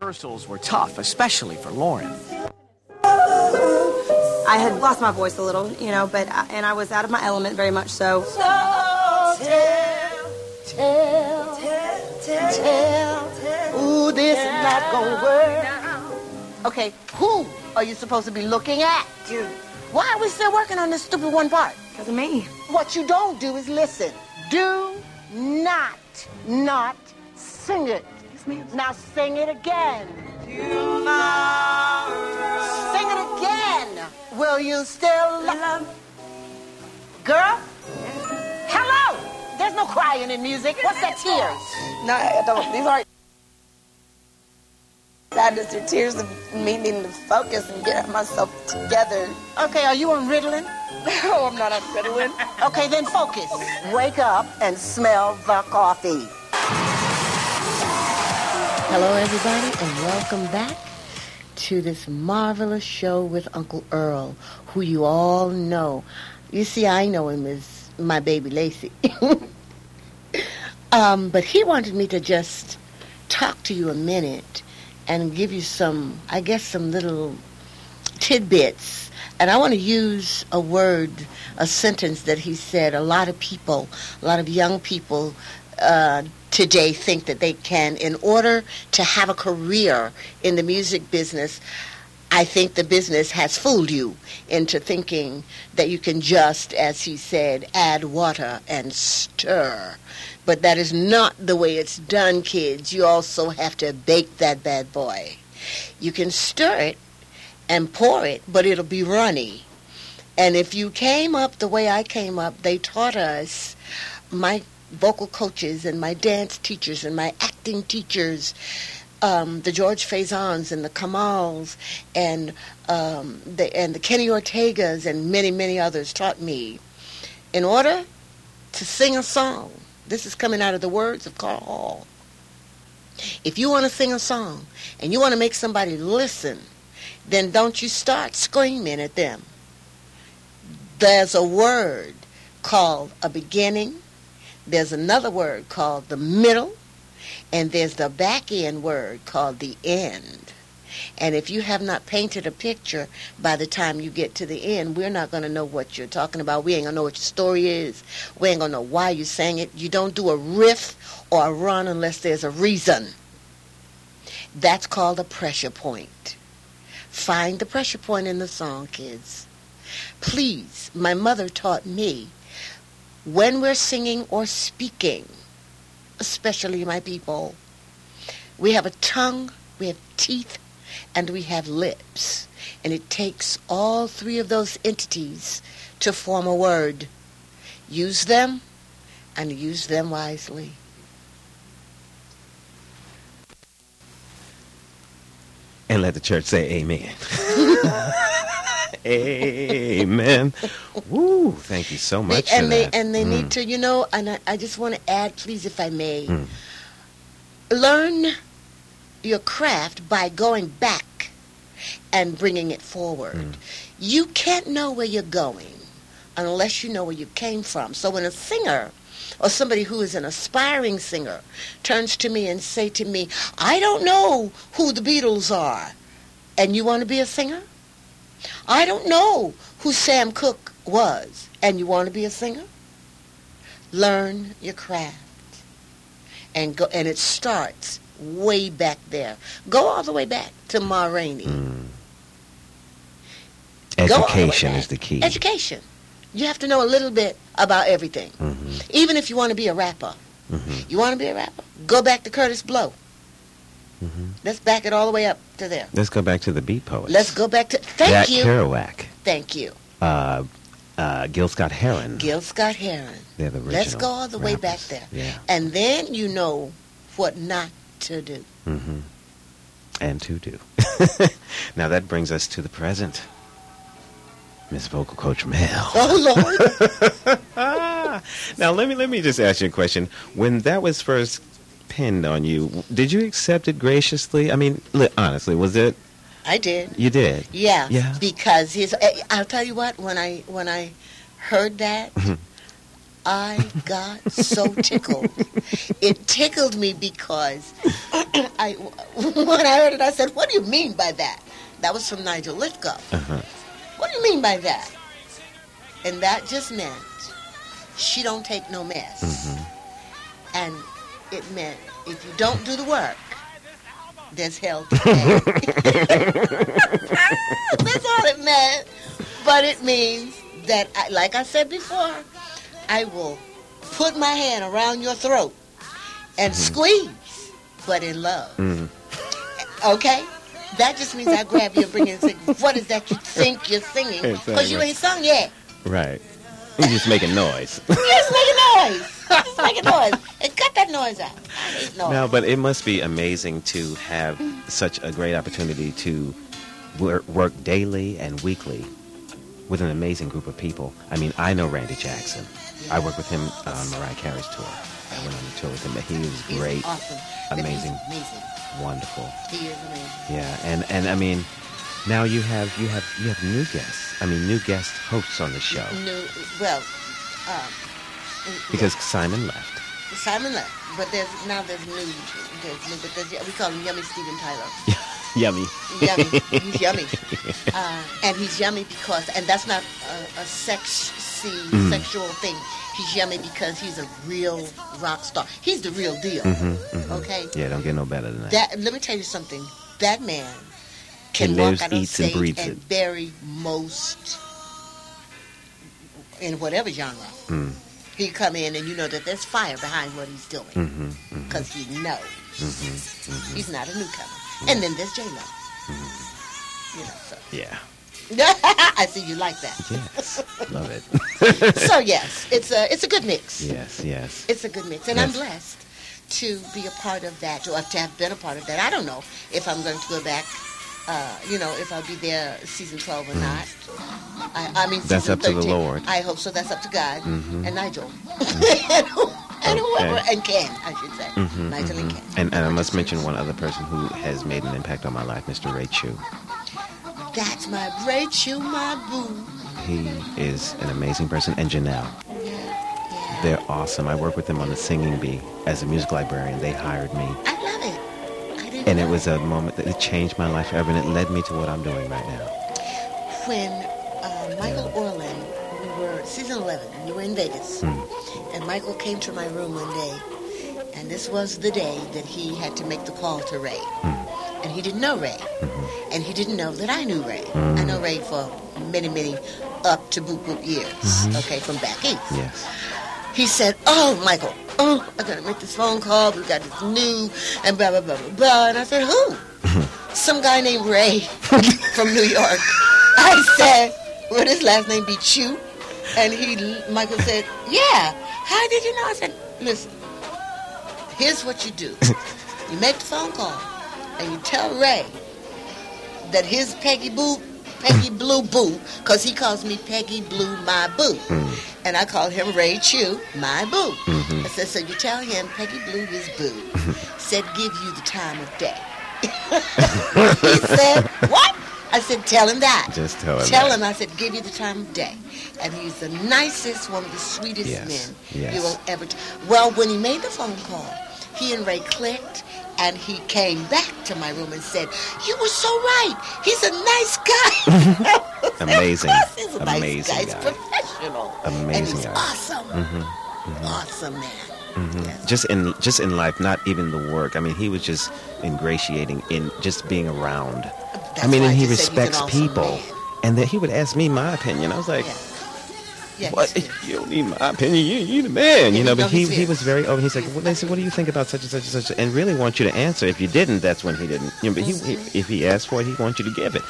Rehearsals were tough, especially for Lauren. I had lost my voice a little, you know, but I, and I was out of my element very much so. So tell, tell, tell, tell, tell, tell. Ooh, this tell, is not gonna work. No. Okay, who are you supposed to be looking at? Dude. Why are we still working on this stupid one part? Because of me. What you don't do is listen. Do not, not sing it. Now sing it again. Tomorrow. Sing it again. Will you still love? Girl? Hello! There's no crying in music. What's that, tears? No, I don't. These aren't sadness or tears of me needing to focus and get myself together. Okay, are you on Ritalin? No, I'm not on Ritalin. Okay, then focus. Wake up and smell the coffee. Hello, everybody, and welcome back to this marvelous show with Uncle Earl, who you all know. You see, I know him as my baby Lacey. um, but he wanted me to just talk to you a minute and give you some, I guess, some little tidbits. And I want to use a word, a sentence that he said. A lot of people, a lot of young people, uh, today think that they can, in order to have a career in the music business, I think the business has fooled you into thinking that you can just, as he said, add water and stir. But that is not the way it's done, kids. You also have to bake that bad boy. You can stir it and pour it, but it'll be runny. And if you came up the way I came up, they taught us, my vocal coaches and my dance teachers and my acting teachers, um, the George Faisons and the Kamals and um, the and the Kenny Ortegas and many, many others taught me, in order to sing a song, this is coming out of the words of Carl Hall, if you want to sing a song and you want to make somebody listen, then don't you start screaming at them. There's a word called a beginning. There's another word called the middle, and there's the back end word called the end. And if you have not painted a picture by the time you get to the end, we're not going to know what you're talking about. We ain't going to know what your story is. We ain't going to know why you sang it. You don't do a riff or a run unless there's a reason. That's called a pressure point. Find the pressure point in the song, kids. Please, my mother taught me, when we're singing or speaking, especially my people, we have a tongue, we have teeth, and we have lips. And it takes all three of those entities to form a word. Use them, and use them wisely. And let the church say amen. Amen. Woo, thank you so much they, and for they, that. And they mm. need to, you know, and I, I just want to add, please, if I may, mm. learn your craft by going back and bringing it forward. Mm. You can't know where you're going unless you know where you came from. So when a singer or somebody who is an aspiring singer turns to me and say to me, I don't know who the Beatles are, and you want to be a singer? I don't know who Sam Cooke was, and you want to be a singer? Learn your craft. And go, and it starts way back there. Go all the way back to Ma Rainey. Mm. Education is the key. Education. You have to know a little bit about everything. Mm-hmm. Even if you want to be a rapper. Mm-hmm. You want to be a rapper? Go back to Curtis Blow. Mm-hmm. Let's back it all the way up to there. Let's go back to the Beat Poets. Let's go back to... Thank Jack you. Kerouac. Thank you. Uh, uh, Gil Scott-Heron. Gil Scott-Heron. They're the original Let's go all the rappers. way back there. Yeah. And then you know what not to do. Mm-hmm. And to do. Now that brings us to the present. Miss Vocal Coach Mel. Oh, Lord. Now let me, let me just ask you a question. When that was first... pinned on you, did you accept it graciously? I mean, li- honestly, was it? I did. You did? Yeah. Yeah. Because his, I'll tell you what, when I when I heard that, I got so tickled. It tickled me because I, when I heard it, I said, what do you mean by that? That was from Nigel Lithgow. Uh-huh. What do you mean by that? And that just meant she don't take no mess. Mm-hmm. And it meant if you don't do the work, there's hell to pay. That's all it meant. But it means that, I, like I said before, I will put my hand around your throat and mm-hmm. squeeze, but in love. Mm-hmm. Okay? That just means I grab you and bring you and say, what is that you think you're singing? Because exactly. you ain't sung yet. Right. You're just making noise. You're just making noise. Just making noise. And cut that noise out. I hate noise. No, but it must be amazing to have mm-hmm. such a great opportunity to work, work daily and weekly with an amazing group of people. I mean, I know Randy Jackson. Yeah. I worked with him on Mariah Carey's tour. I went on the tour with him. He was he's great. Awesome. Amazing. Amazing. Wonderful. He is amazing. Yeah, and, and I mean, now you have you have you have new guests. I mean, new guest hosts on the show. New, well, um, because yeah. Simon left. Simon left, but there's now there's new. There's new, but there's, we call him Yummy Steven Tyler. Yummy. Yummy. He's yummy, uh, and he's yummy because, and that's not a, a sexy, mm. sexual thing. He's yummy because he's a real rock star. He's the real deal. Mm-hmm, mm-hmm. Okay. Yeah, don't get no better than that. that. Let me tell you something. That man can he walk out on stage and, and it. bury most in whatever genre. Mm. He come in and you know that there's fire behind what he's doing because mm-hmm, mm-hmm. he knows mm-hmm, mm-hmm. he's not a newcomer. Mm-hmm. And then there's J Lo. Mm-hmm. You know, so. Yeah. I see you like that. Yes, love it. So yes, it's a it's a good mix. Yes, yes. It's a good mix, and yes. I'm blessed to be a part of that, or to have been a part of that. I don't know if I'm going to go back. Uh, you know, if I'll be there season twelve or mm. not. I, I mean, that's up thirteen, to the Lord. I hope so. That's up to God mm-hmm. and Nigel mm-hmm. and, who, and okay. whoever and Ken, I should say, mm-hmm, Nigel mm-hmm. and Ken. And, and I must mention one other person who has made an impact on my life, Mister Ray Chu. That's my Ray Chu, my boo. He is an amazing person, and Janelle. Yeah, yeah. They're awesome. I worked with them on the Singing Bee as a music librarian. They hired me. I love it. And it was a moment that it changed my life forever, and it led me to what I'm doing right now. When uh, Michael yeah. Orland, we were season eleven, we were in Vegas, mm. and Michael came to my room one day, and this was the day that he had to make the call to Ray, mm. and he didn't know Ray, mm-hmm. and he didn't know that I knew Ray. Mm. I know Ray for many, many up to boot boot years, mm-hmm. okay, from back east. Yes. He said, "Oh, Michael, oh, I gotta make this phone call. We got this new and blah blah blah blah blah." And I said, "Who?" Some guy named Ray from New York. I said, "Would his last name be Chu?" And he, Michael said, "Yeah." How did you know? I said, "Listen, here's what you do. You make the phone call and you tell Ray that his Peggi Boo." Peggi Blue Boo, because he calls me Peggi Blue, my boo. Mm. And I call him Ray Chu, my boo. Mm-hmm. I said, so you tell him Peggi Blue is boo. Said, give you the time of day. He said, what? I said, tell him that. Just tell him Tell that. him, I said, give you the time of day. And he's the nicest, one of the sweetest yes. men yes. you will ever... T- well, when he made the phone call, he and Ray clicked. And he came back to my room and said, you were so right. He's a nice guy. Amazing. He's a nice Amazing guy. He's professional. Amazing And he's guy. awesome. Mm-hmm. Mm-hmm. Awesome man. Mm-hmm. Yes. Just in just in life, not even the work. I mean, he was just ingratiating in just being around. That's I mean, and I he respects an awesome people. Man. And that he would ask me my opinion. I was like... Yeah. Yes, what? You don't need my opinion. You, you the man, you know. But he, he was very open. He's like, well, they said, what do you think about such and such and such? And really want you to answer. If you didn't, that's when he didn't. You know, but he, he, if he asked for it, he wants you to give it.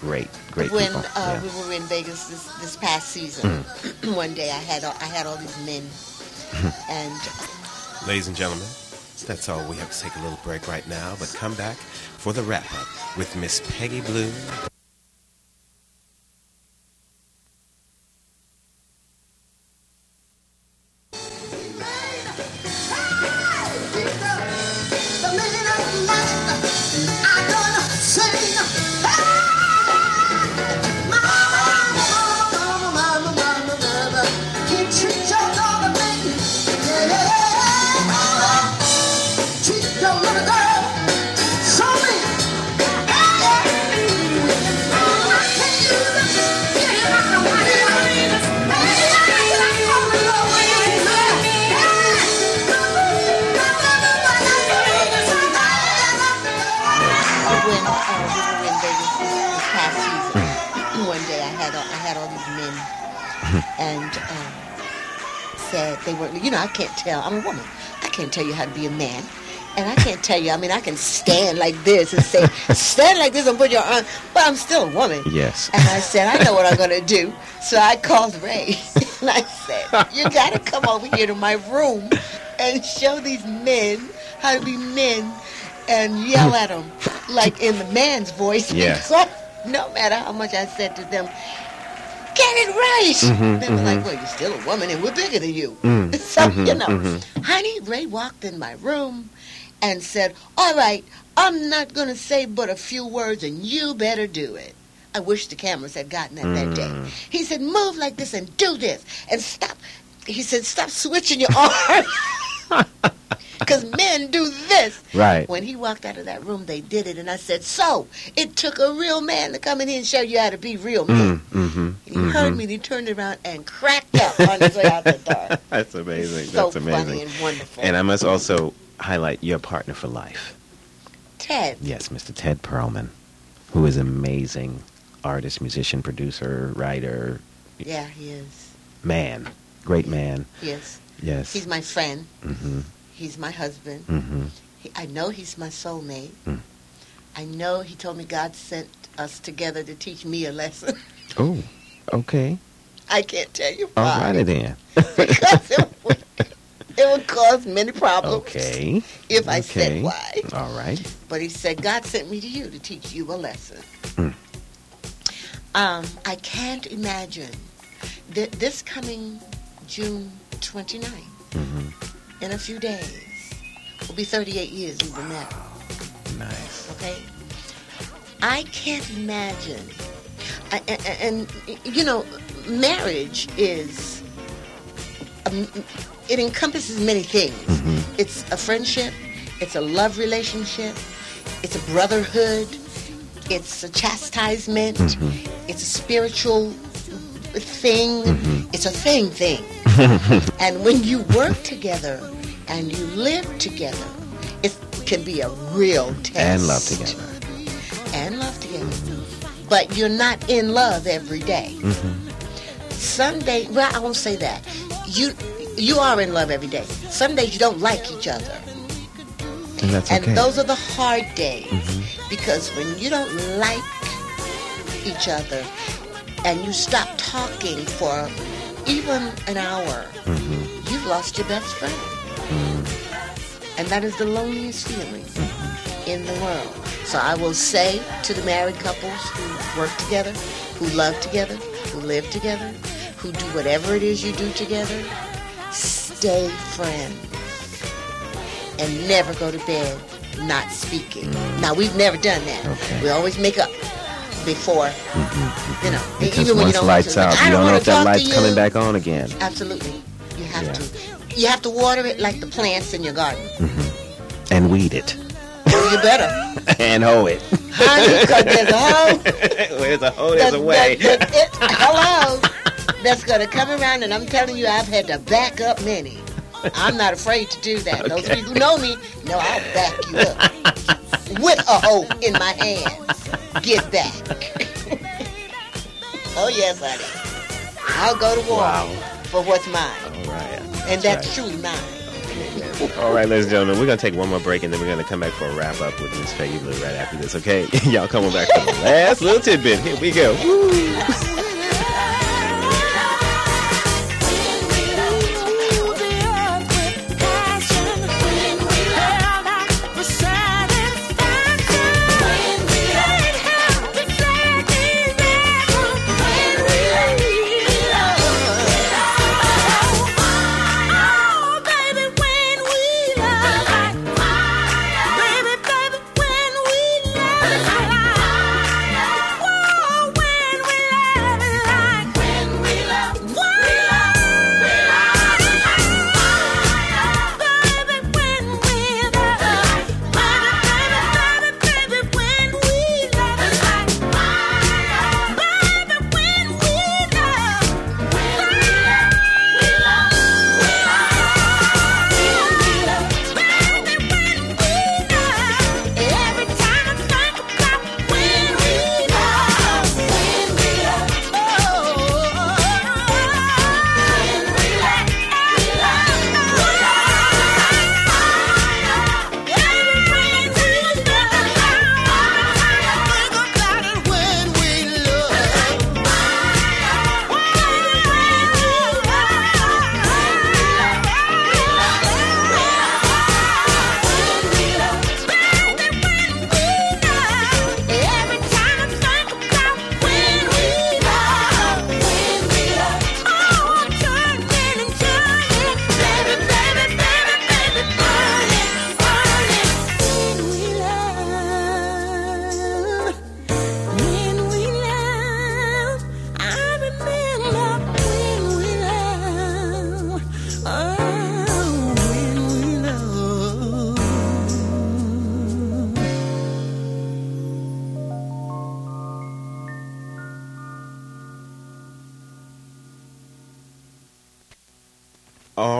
Great, great. When people. Uh, yeah. we were in Vegas this, this past season, mm. one day I had all, I had all these men, and ladies and gentlemen, that's all we have to take a little break right now. But come back for the wrap up with Miss Peggi Blu. She's your little girl. glad they were, you know, I can't tell. I'm a woman. I can't tell you how to be a man. And I can't tell you, I mean, I can stand like this and say, stand like this and put your arm, but I'm still a woman. Yes. And I said, I know what I'm going to do. So I called Ray, and I said, you got to come over here to my room and show these men how to be men and yell at them like in the man's voice. Yes. No matter how much I said to them, get it right. Mm-hmm, they were mm-hmm. like, well, you're still a woman, and we're bigger than you. Mm-hmm, so, mm-hmm, you know, mm-hmm. honey, Ray walked in my room and said, all right, I'm not going to say but a few words, and you better do it. I wish the cameras had gotten that mm. that day. He said, move like this and do this. And stop. He said, stop switching your arms. Because men do this. Right. When he walked out of that room, they did it. And I said, so it took a real man to come in here and show you how to be real men. Mm, mm-hmm, and he mm-hmm. heard me, and he turned around and cracked up on his way out the door. That's amazing. So That's amazing. Funny and wonderful. And I must also highlight your partner for life, Ted. Yes, Mister Ted Perlman, who is an amazing artist, musician, producer, writer. Yeah, he is. Man, great man. Yes. Yes. He's my friend. Mm-hmm. He's my husband. Mm-hmm. He, I know he's my soulmate. Mm. I know he told me God sent us together to teach me a lesson. Oh, okay. I can't tell you why. All righty then. Because it was It would cause many problems okay. if I okay. said why. All right. But he said, God sent me to you to teach you a lesson. Mm. Um, I can't imagine. Th- this coming June twenty-ninth, mm-hmm. in a few days, will be thirty-eight years we've been married. Nice. Okay? I can't imagine. I, and, and, you know, marriage is... Um, it encompasses many things. Mm-hmm. It's a friendship. It's a love relationship. It's a brotherhood. It's a chastisement. Mm-hmm. It's a spiritual thing. Mm-hmm. It's a thing thing. And when you work together and you live together, it can be a real test. And love together. And love together. Mm-hmm. But you're not in love every day. Mm-hmm. Some day, well, I won't say that. You... You are in love every day. Some days you don't like each other. And that's okay. And those are the hard days. Mm-hmm. Because when you don't like each other and you stop talking for even an hour, mm-hmm. you've lost your best friend. Mm-hmm. And that is the loneliest feeling mm-hmm. in the world. So I will say to the married couples who work together, who love together, who live together, who do whatever it is you do together, stay friends and never go to bed not speaking. Mm. Now, we've never done that. Okay. We always make up before, mm-hmm. you know, because even when you don't lights out, you don't know if that light's coming back on again. Absolutely. You have yeah. to. You have to water it like the plants in your garden. Mm-hmm. And weed it. You better. And hoe it. Honey, because there's a hoe. There's a hoe, there's a way. That, that, it, hello. That's going to come around, and I'm telling you, I've had to back up many. I'm not afraid to do that. Okay. Those people who know me know I'll back you up. With a hoe in my hand. Get back. Oh, yes, honey. I'll go to war wow. for what's mine. All right. And that's right. truly mine. Okay. All right, ladies and gentlemen, we're going to take one more break, and then we're going to come back for a wrap-up with Miss Peggi Blu right after this, okay? Y'all coming back for the last little tidbit. Here we go. Woo.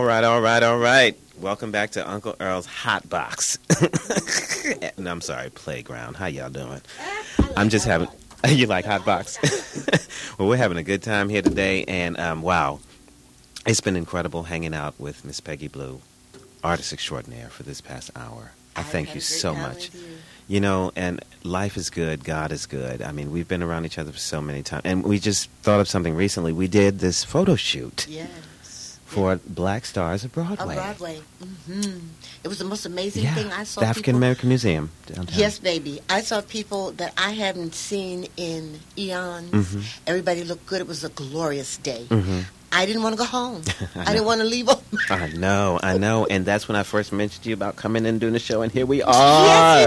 All right, all right, all right. Welcome back to Uncle Earl's Hot Box. No, I'm sorry, Playground. How y'all doing? Like I'm just having... Box. You like Hot Box? Well, we're having a good time here today, and um, wow, it's been incredible hanging out with Miss Peggi Blu, artist extraordinaire, for this past hour. I, I thank you so much. You. you know, and life is good. God is good. I mean, we've been around each other for so many times, and we just thought of something recently. We did this photo shoot. Yeah. For Black Stars of Broadway. Of Broadway. Mm-hmm. It was the most amazing yeah. thing I saw. The African American Museum. Downtown. Yes, baby. I saw people that I haven't seen in eons. Mm-hmm. Everybody looked good. It was a glorious day. Mm-hmm. I didn't want to go home. I, I didn't want to leave home. I know, I know. And that's when I first mentioned to you about coming in and doing the show, and here we are.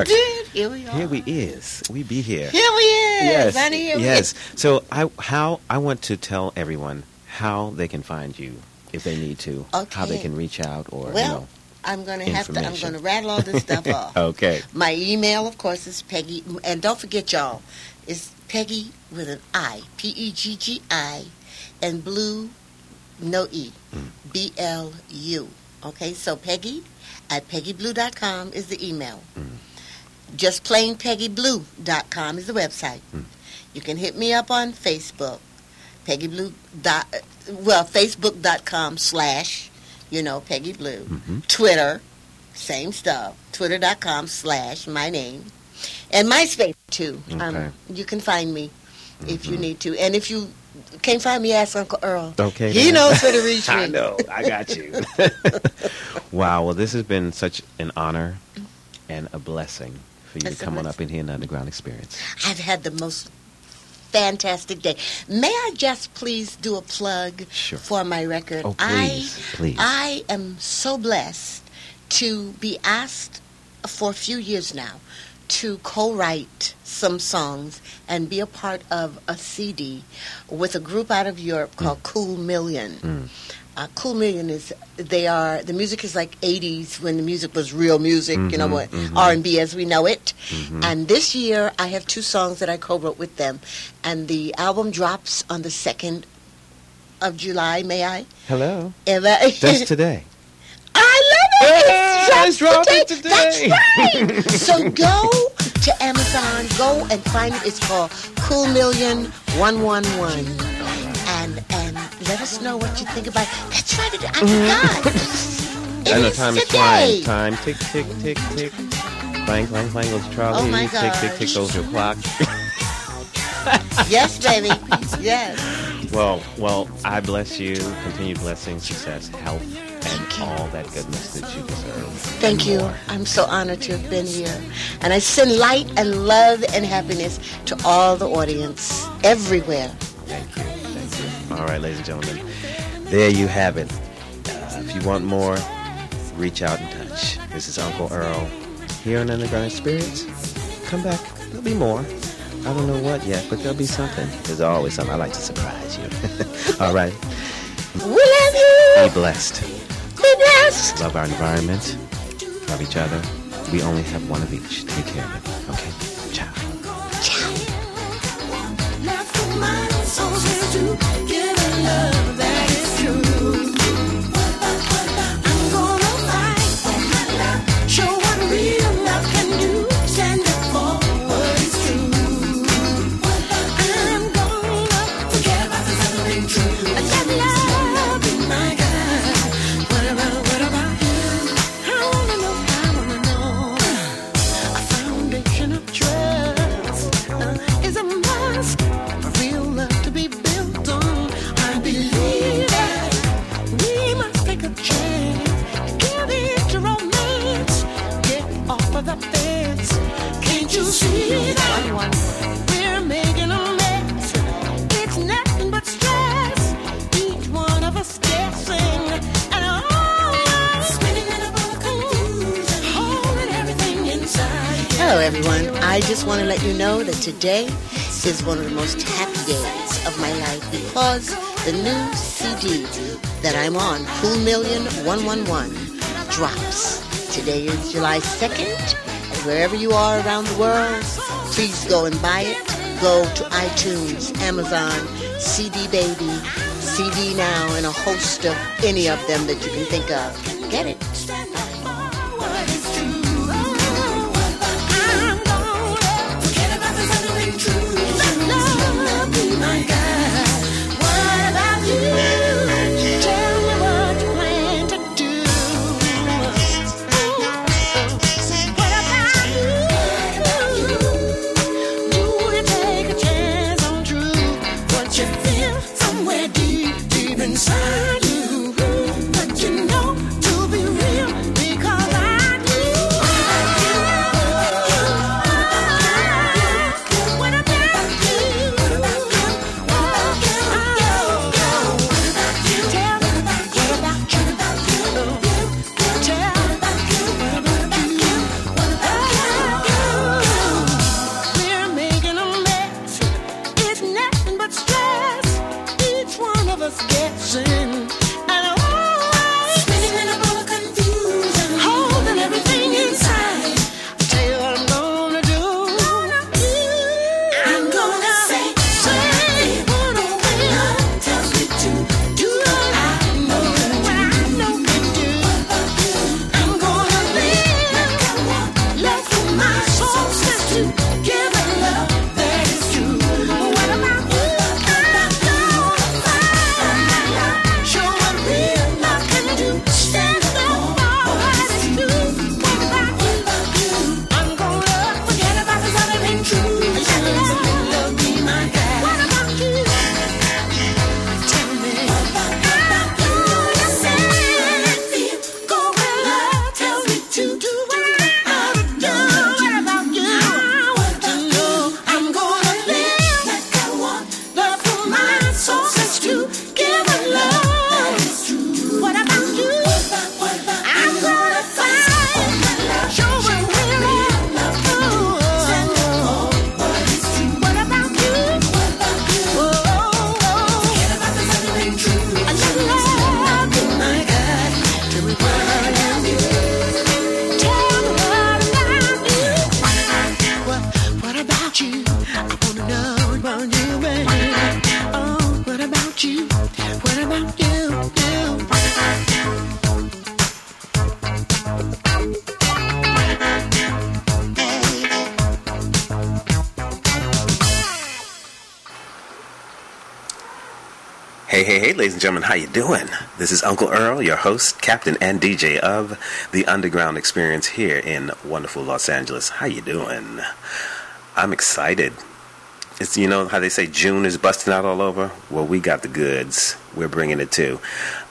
Yes, you did. Here we are. Here we is. We be here. Here we is. Yes. Honey, here yes. We is. So I, how, I want to tell everyone how they can find you. If they need to, okay. How they can reach out, or well, you know, I'm going to have to. I'm going to rattle all this stuff off. Okay. My email, of course, is Peggi, and don't forget, y'all, it's Peggi with an I, P E G G I, and Blue, no E, mm. B L U. Okay, so Peggi at Peggi Blue dot com is the email. Mm. Just plain Peggi Blue dot com is the website. Mm. You can hit me up on Facebook. Peggi Blu dot, well, Facebook dot com slash, you know, Peggi Blu. Mm-hmm. Twitter, same stuff. Twitter dot com slash my name. And MySpace, too. Okay. Um, you can find me mm-hmm. if you need to. And if you can't find me, ask Uncle Earl. Okay. He now. knows where to reach me. I know. I got you. Wow. Well, this has been such an honor and a blessing for you That's to come on up in here in the Underground Experience. I've had the most... fantastic day. May I just please do a plug sure. for my record? Oh, please, I, please. I am so blessed to be asked for a few years now to co-write some songs and be a part of a C D with a group out of Europe called mm. Cool Million. Mm. Uh, Cool Million is, they are, the music is like eighties when the music was real music, mm-hmm, you know, mm-hmm. R and B as we know it. Mm-hmm. And this year I have two songs that I co-wrote with them. And the album drops on the second of July, may I? Hello. I, That's today. I love it. Yeah, it's dropping today. today. That's right. So go to Amazon, go and find it. It's called Cool Million one one one. And, and let us know what you think about it. That's right, I forgot. I know time is flying. Time, tick, tick, tick, tick. Clang, clang, clang goes Charlie. Oh my God. Tick, tick, tick goes your clock. Yes, baby. Yes. Well, well, I bless you. Continued blessings, success, health, and all that goodness that you deserve. Thank you. More. I'm so honored to have been here. And I send light and love and happiness to all the audience everywhere. Thank you. All right, ladies and gentlemen, there you have it. Uh, if you want more, reach out and touch. This is Uncle Earl here on Underground Experience. Come back. There'll be more. I don't know what yet, but there'll be something. There's always something. I like to surprise you. All right. We love you. Be blessed. Be blessed. Love our environment. Love each other. We only have one of each. Take care of it. Okay? Ciao. Ciao. Love that is true. I'm gonna fight for my love. Show what real love can do. Stand up for what is true. I'm gonna forget about the something true. I got love in my God. What about, what about you? I wanna know, I wanna know. A foundation of trust uh, is a must. For real love to be built on. The fence. Can't you see that one, we're making a mess? It's nothing but stress. Each one of us guessing, and all of us spinning in a ball of confusion, holding everything inside. Hello, everyone. I just want to let you know that today is one of the most happy days of my life because the new C D that I'm on, Cool Million one one one, drops. Today is July second, and wherever you are around the world, please go and buy it. Go to iTunes, Amazon, C D Baby, C D now and a host of any of them that you can think of. Get it. Ladies and gentlemen, how you doing? This is Uncle Earl, your host, captain, and D J of the Underground Experience here in wonderful Los Angeles. How you doing? I'm excited. It's, you know how they say June is busting out all over? Well, we got the goods. We're bringing it too.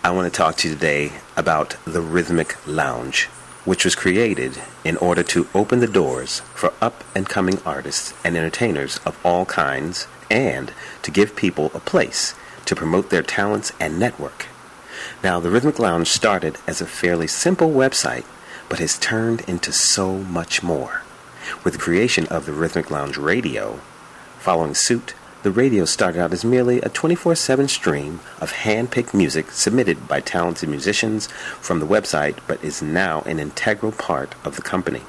I want to talk to you today about the Rhythmic Lounge, which was created in order to open the doors for up-and-coming artists and entertainers of all kinds and to give people a place to promote their talents and network. Now, the Rhythmic Lounge started as a fairly simple website, but has turned into so much more. With the creation of the Rhythmic Lounge Radio, following suit, the radio started out as merely a twenty-four seven stream of hand-picked music submitted by talented musicians from the website, but is now an integral part of the company.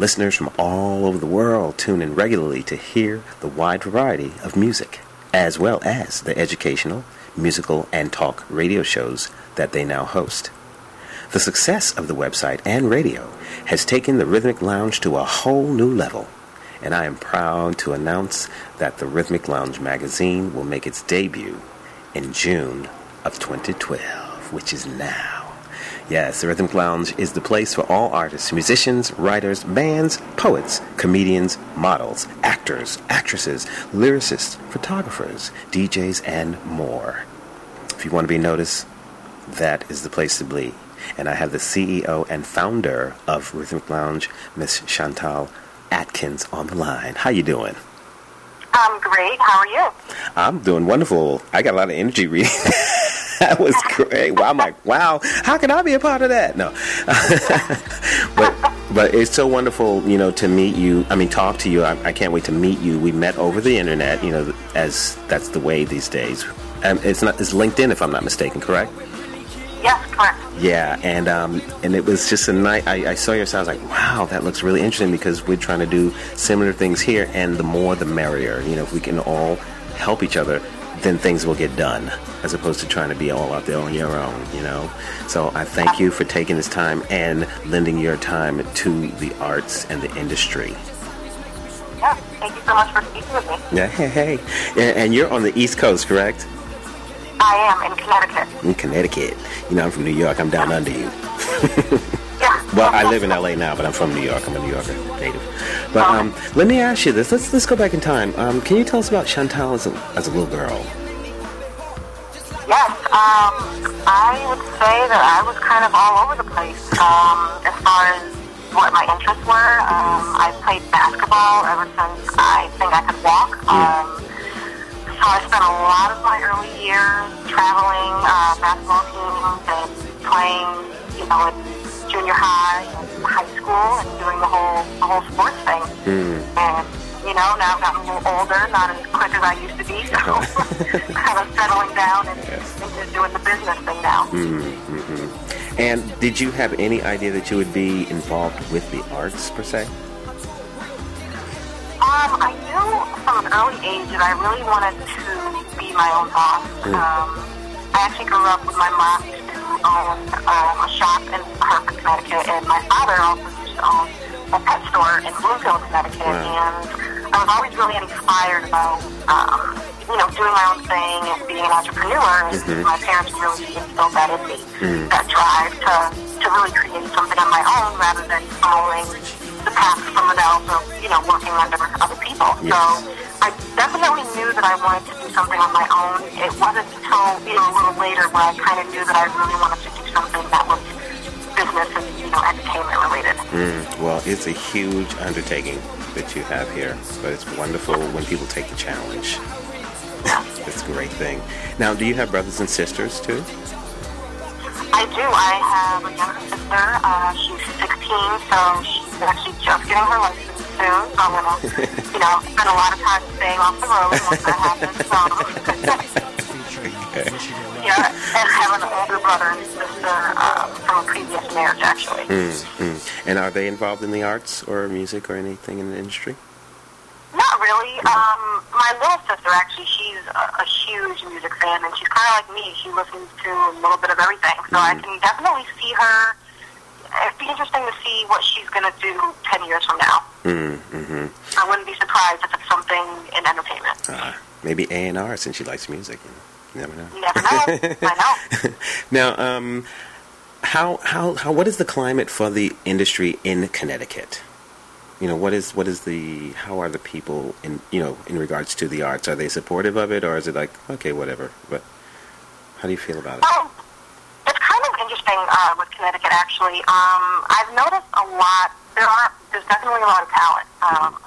Listeners from all over the world tune in regularly to hear the wide variety of music, as well as the educational, musical, and talk radio shows that they now host. The success of the website and radio has taken the Rhythmic Lounge to a whole new level, and I am proud to announce that the Rhythmic Lounge magazine will make its debut in June of twenty twelve, which is now. Yes, the Rhythmic Lounge is the place for all artists, musicians, writers, bands, poets, comedians, models, actors, actresses, lyricists, photographers, D Js, and more. If you want to be noticed, that is the place to be. And I have the C E O and founder of Rhythmic Lounge, Miss Chantal Atkins, on the line. How you doing? I'm great. How are you? I'm doing wonderful. I got a lot of energy reading. That was great. Well, I'm like, wow, how can I be a part of that? No. but but it's so wonderful, you know, to meet you. I mean, talk to you. I, I can't wait to meet you. We met over the internet, you know, as that's the way these days. Um, it's not it's LinkedIn, if I'm not mistaken, correct? Yes, correct. Yeah, and um, and it was just a night. I, I saw your site. I was like, wow, that looks really interesting because we're trying to do similar things here, and the more the merrier. You know, if we can all help each other then things will get done, as opposed to trying to be all out there on your own, you know. So I thank you for taking this time and lending your time to the arts and the industry. Yeah, thank you so much for speaking with me. Yeah, hey, hey. And you're on the East Coast, correct? I am, in Connecticut. In Connecticut. You know, I'm from New York. I'm down under you. Yeah. Well, I live in L A now, but I'm from New York. I'm a New Yorker native. But um, let me ask you this. Let's let's go back in time. Um, can you tell us about Chantal as a, as a little girl? Yes. Um, I would say that I was kind of all over the place um, as far as what my interests were. Um, I played basketball ever since I think I could walk. Um, mm. So I spent a lot of my early years traveling, uh, basketball teams, and playing, you know, at junior high and high school, and doing the whole the whole sports thing. Mm. And, you know, now I've gotten a little older, not as quick as I used to be, so kind of settling down and, yes. and just doing the business thing now. Mm-hmm. And did you have any idea that you would be involved with the arts, per se? Um, I knew from an early age that I really wanted to be my own boss. Mm. Um, I actually grew up with my mom used to own uh, a shop in Park, Connecticut, and my father also used to own a pet store in Bloomfield, Connecticut. Wow. And I was always really inspired about, um, you know, doing my own thing and being an entrepreneur. Mm-hmm. And my parents really instilled that in me, mm. that drive to, to really create something on my own rather than following the path from someone else, or, you know, working under other people. Yes. So I definitely knew that I wanted to do something on my own. It wasn't until, you know, a little later where I kind of knew that I really wanted to do something that was business and, you know, entertainment related. Mm, well, it's a huge undertaking that you have here, but it's wonderful when people take the challenge. It's a great thing. Now, do you have brothers and sisters too? I do. I have a younger sister. Uh, she's sixteen, so she's actually just getting her license soon. So I'm going to, you know, spend a lot of time staying off the road once that happens. So. Yeah, and I have an older brother and sister um, from a previous marriage, actually. Mm-hmm. And are they involved in the arts or music or anything in the industry? Not really. Um, my little sister, actually, she's a, a huge music fan, and she's kind of like me. She listens to a little bit of everything, so mm-hmm. I can definitely see her. It'd be interesting to see what she's going to do ten years from now. Mm-hmm. I wouldn't be surprised if it's something in entertainment. Uh, maybe A and R, since she likes music. You never know. You never know. I know. Now, um, how, how, how, what is the climate for the industry in Connecticut? You know, what is what is the how are the people in, you know, in regards to the arts? Are they supportive of it, or is it like, okay, whatever? But how do you feel about it? Well, it's kind of interesting uh, with Connecticut, actually. Um, I've noticed a lot. There are there's definitely a lot of talent. Um,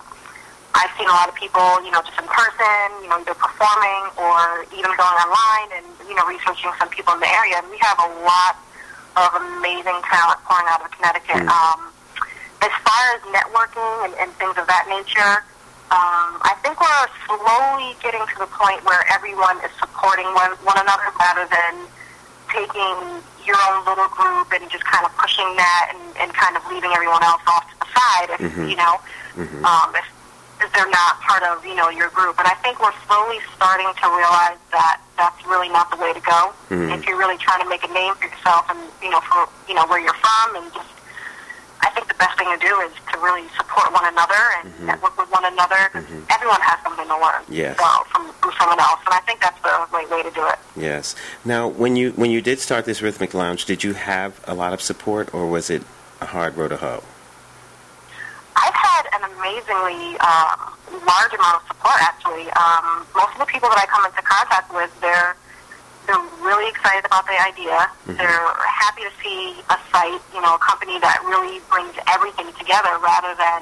I've seen a lot of people, you know, just in person, you know, either performing or even going online and, you know, researching some people in the area. And we have a lot of amazing talent pouring out of Connecticut. Mm. Um, As far as networking and, and things of that nature, um, I think we're slowly getting to the point where everyone is supporting one, one another rather than taking your own little group and just kind of pushing that and, and kind of leaving everyone else off to the side, if, mm-hmm. you know, mm-hmm. um, if, if they're not part of, you know, your group. And I think we're slowly starting to realize that that's really not the way to go. Mm-hmm. If you're really trying to make a name for yourself and, you know, for, you know, where you're from and just, I think the best thing to do is to really support one another and mm-hmm. network with one another. Mm-hmm. Everyone has something to learn yes. so, from, from someone else, and I think that's the right way to do it. Yes. Now, when you when you did start this Rhythmic Lounge, did you have a lot of support, or was it a hard road to hoe? I've had an amazingly um, large amount of support, actually. Um, most of the people that I come into contact with, they're They're really excited about the idea. Mm-hmm. They're happy to see a site, you know, a company that really brings everything together rather than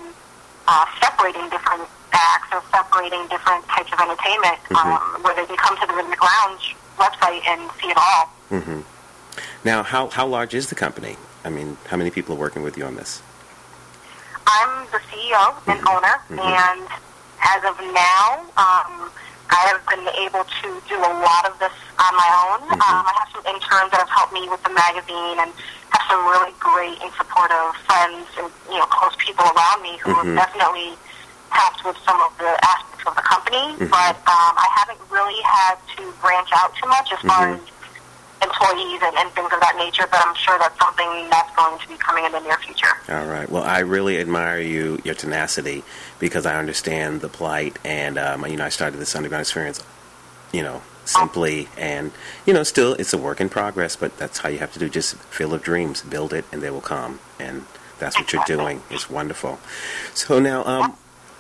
uh, separating different acts or separating different types of entertainment, mm-hmm. um, where they can come to the Rhythmic Lounge website and see it all. Mm-hmm. Now, how, how large is the company? I mean, how many people are working with you on this? I'm the C E O and mm-hmm. owner, mm-hmm. and as of now, um, I have been able to do a lot of this on my own. Mm-hmm. Um, I have some interns that have helped me with the magazine, and have some really great and supportive friends and, you know, close people around me who mm-hmm. have definitely helped with some of the aspects from the company, mm-hmm. but um, I haven't really had to branch out too much as mm-hmm. far as employees and, and things of that nature, but I'm sure that's something that's going to be coming in the near future. All right. Well, I really admire you, your tenacity, because I understand the plight, and um, you know, I started this underground experience, you know, simply, and you know, still, it's a work in progress, but that's how you have to do. Just fill of dreams, build it, and they will come, and that's what you're doing. It's wonderful. So now, um,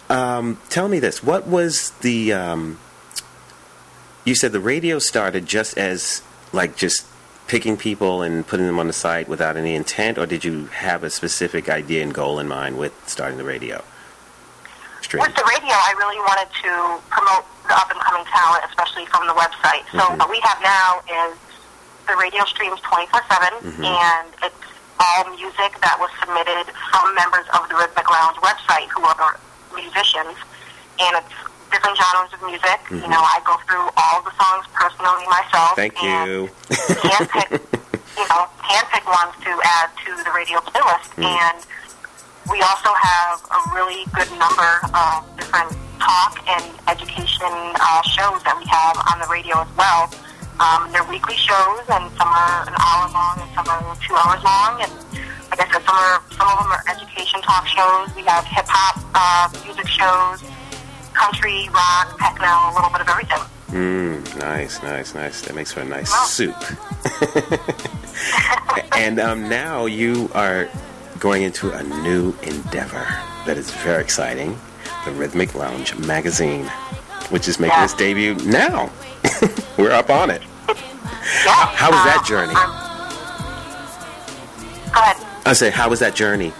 um, tell me this: what was the? Um, you said the radio started just as. Like just picking people and putting them on the site without any intent, or did you have a specific idea and goal in mind with starting the radio? Straight. With the radio, I really wanted to promote the up-and-coming talent, especially from the website. So mm-hmm. what we have now is the radio streams twenty-four seven, mm-hmm. and it's all music that was submitted from members of the Rhythmic Lounge website who are musicians, and it's different genres of music. Mm-hmm. You know, I go through all the songs personally myself. Thank and you. handpick, you know, handpick ones to add to the radio playlist. Mm-hmm. And we also have a really good number of different talk and education uh, shows that we have on the radio as well. Um, they're weekly shows, and some are an hour long, and some are two hours long. And like I said, some are some of them are education talk shows. We have hip hop uh, music shows. Country, rock, techno, a little bit of everything. Mm, nice, nice, nice. That makes for a nice wow. soup. And um, now you are going into a new endeavor that is very exciting, the Rhythmic Lounge magazine, which is making yeah. its debut now. We're up on it. Yeah, how was uh, that journey? Um, go ahead. I say, how was that journey?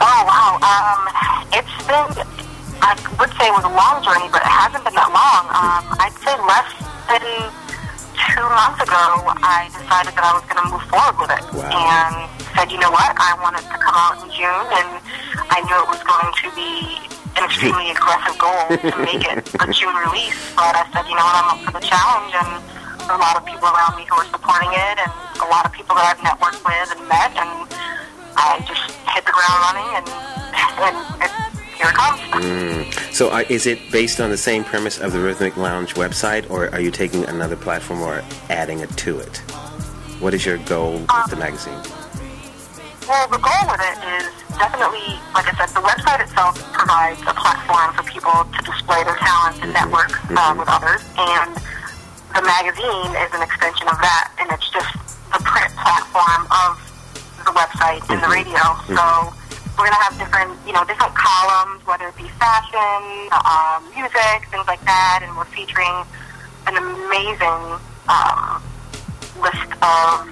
Oh, wow. Um, it's been... I would say it was a long journey, but it hasn't been that long. Um, I'd say less than two months ago, I decided that I was going to move forward with it. Wow. And said, you know what, I want it to come out in June, and I knew it was going to be an extremely aggressive goal to make it a June release, but I said, you know what, I'm up for the challenge, and a lot of people around me who are supporting it, and a lot of people that I've networked with and met, and I just hit the ground running, and, and it here it comes. Mm. So uh, is it based on the same premise of the Rhythmic Lounge website, or are you taking another platform or adding it to it? What is your goal um, with the magazine? Well, the goal with it is definitely, like I said, the website itself provides a platform for people to display their talents and mm-hmm. network uh, mm-hmm. with others, and the magazine is an extension of that, and it's just the print platform of the website mm-hmm. and the radio, mm-hmm. so... We're going to have different, you know, different columns, whether it be fashion, um, music, things like that, and we're featuring an amazing um, list of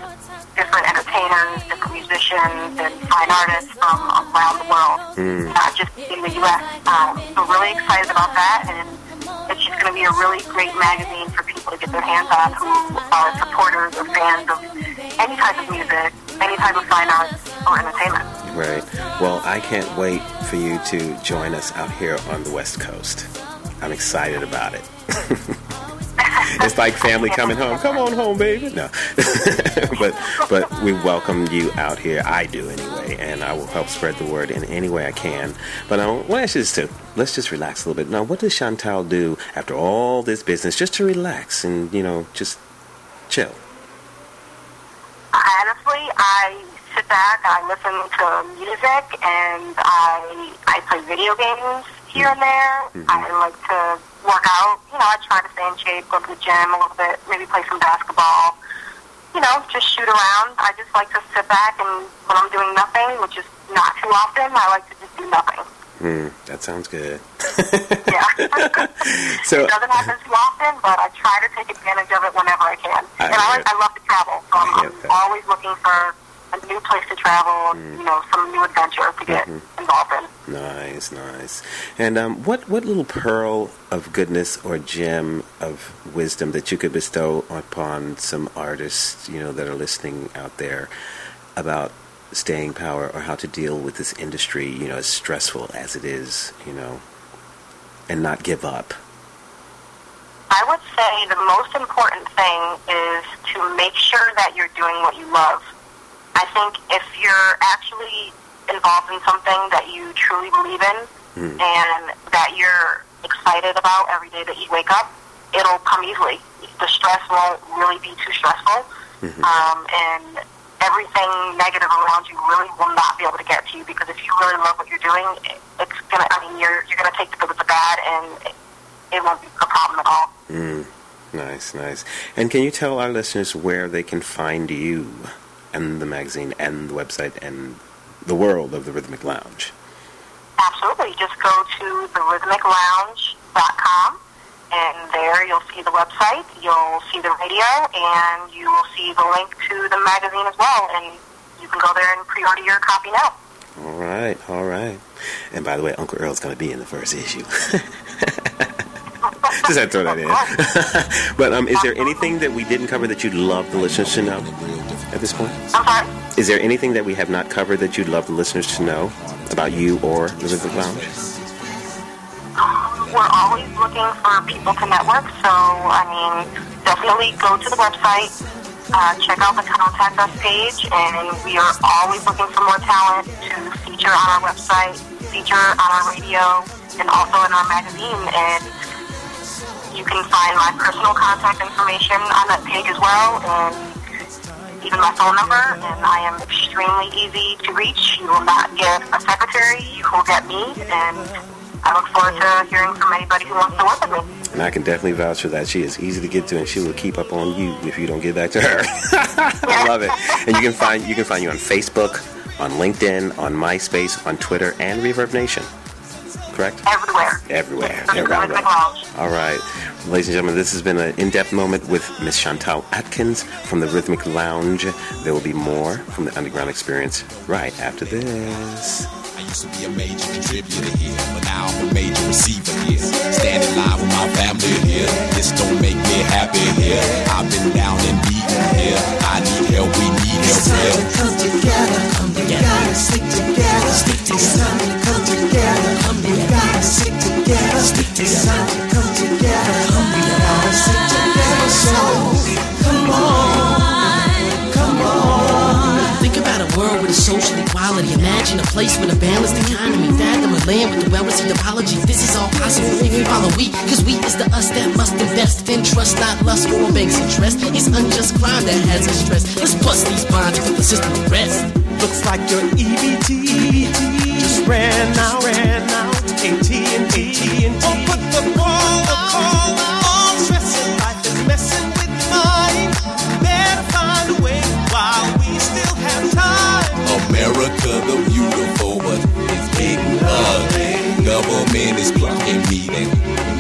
different entertainers, different musicians, and fine artists from around the world, mm. not just in the U S Um, so really excited about that, and it's just going to be a really great magazine for people to get their hands on who are supporters or fans of any type of music, any type of fine arts or entertainment. Right. Well, I can't wait for you to join us out here on the West Coast. I'm excited about it. It's like family coming home. Come on home, baby. No. but but we welcome you out here. I do anyway, and I will help spread the word in any way I can. But I want to ask you this too. Let's just relax a little bit. Now, what does Chantal do after all this business just to relax and, you know, just chill? Honestly, I... back, I listen to music, and I I play video games here and there. Mm-hmm. I like to work out. You know, I try to stay in shape, go to the gym a little bit, maybe play some basketball. You know, just shoot around. I just like to sit back, and when I'm doing nothing, which is not too often, I like to just do nothing. Mm, that sounds good. Yeah. So, it doesn't happen too often, but I try to take advantage of it whenever I can. I and I, I love to travel, so I'm always looking for a new place to travel, mm. you know, some new adventure to get mm-hmm. involved in. Nice, nice. And um, what, what little pearl of goodness or gem of wisdom that you could bestow upon some artists, you know, that are listening out there about staying power or how to deal with this industry, you know, as stressful as it is, you know, and not give up? I would say the most important thing is to make sure that you're doing what you love. I think if you're actually involved in something that you truly believe in, mm. and that you're excited about every day that you wake up, it'll come easily. The stress won't really be too stressful, mm-hmm. um, and everything negative around you really will not be able to get to you, because if you really love what you're doing, it's gonna. I mean, you're you're gonna take the good with the bad, and it, it won't be a problem at all. Mm. Nice, nice. And can you tell our listeners where they can find you and the magazine and the website and the world of the Rhythmic Lounge? Absolutely. Just go to the rhythmic lounge dot com, and there you'll see the website, you'll see the radio, and you will see the link to the magazine as well. And you can go there and pre-order your copy now. All right, all right. And by the way, Uncle Earl's going to be in the first issue. Just had to throw that in. But um, is there anything that we didn't cover that you'd love the listeners to know at this point? I'm sorry? Is there anything that we have not covered that you'd love the listeners to know about you or the Rhythmic Lounge? We're always looking for people to network, so, I mean, definitely go to the website, uh, check out the Contact Us page, and we are always looking for more talent to feature on our website, feature on our radio, and also in our magazine, and you can find my personal contact information on that page as well, and even my phone number, and I am extremely easy to reach. You will not get a secretary, you will get me, and I look forward to hearing from anybody who wants to work with me. And I can definitely vouch for that. She is easy to get to, and she will keep up on you if you don't get back to her. I love it. And you can find you can find you on Facebook, on LinkedIn, on MySpace, on Twitter, and Reverb Nation. Correct? Everywhere. Everywhere. Everywhere. All right. Ladies and gentlemen, this has been an in-depth moment with Miss Chantal Atkins from the Rhythmic Lounge. There will be more from the Underground Experience right after this. I used to be a major contributor here, but now I'm a major receiver here. Standing live with my family here. This don't make me happy here. I've been down and beaten here. I need help, we need help here. It's time to come together. Come together. Gotta stick together. Stick together. It's time to come together. Come together. Gotta stick together. Stick together. It's time to come together. Come together. Gotta stick together. So come on, come on. Think about a world with a social equality. Imagine a place with a balanced economy. Fathom a land with a well-received apology. This is all possible if you follow we, cause we is the us that must invest in trust, not lust for bank's interest. It's unjust crime that has us stressed. Let's bust these bonds with the system of rest. Looks like your E B T just ran out, ran out. A T and T, oh, put the ball, the ball, all stressing. Life is messing with mine. Better find a way while we still have time. America the beautiful, but it's big and ugly. Government is clocking me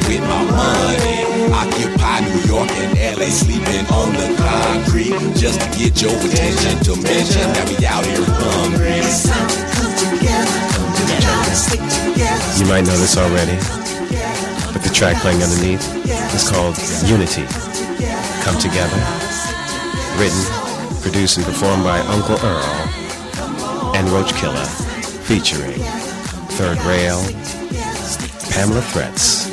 with my money. Occupy New York and L A, sleeping on the concrete just to get your attention to mention that we out here hungry. It's time to come together, come together, stick together. You might know this already, but the track playing underneath is called Unity. Come Together, written, produced, and performed by Uncle Earl and Roach Killer, featuring Third Rail, Pamela Threats,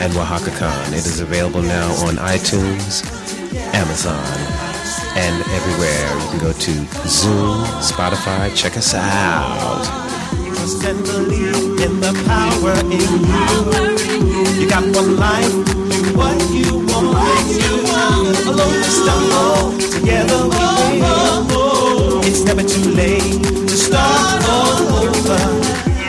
and Oaxaca Khan. It is available now on iTunes, Amazon, and everywhere. You can go to Zoom, Spotify. Check us out. You must believe in the power in you. You got one life, do what you want. What you want. Alone we stumble, together we win. It's never too late to start all over.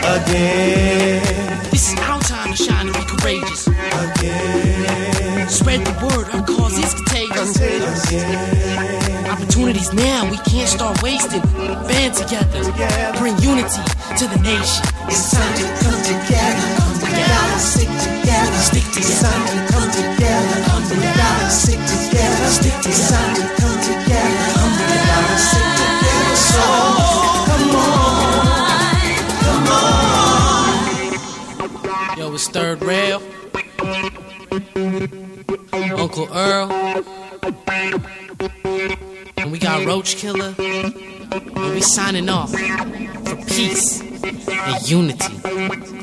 Again. This is our time to shine and be courageous. Again. Spread the word, our cause is contagious. Again. Opportunities now, we can't start wasting. Band together, together. Bring unity to the nation. It's time to come together, come together, stick together, stick together. It's time to come together, come together, stick together, stick together. It's time to come together, come together, stick together. So come on. Yo, it's Third Rail, Uncle Earl, and we got Roach Killer, and we signing off for peace and unity.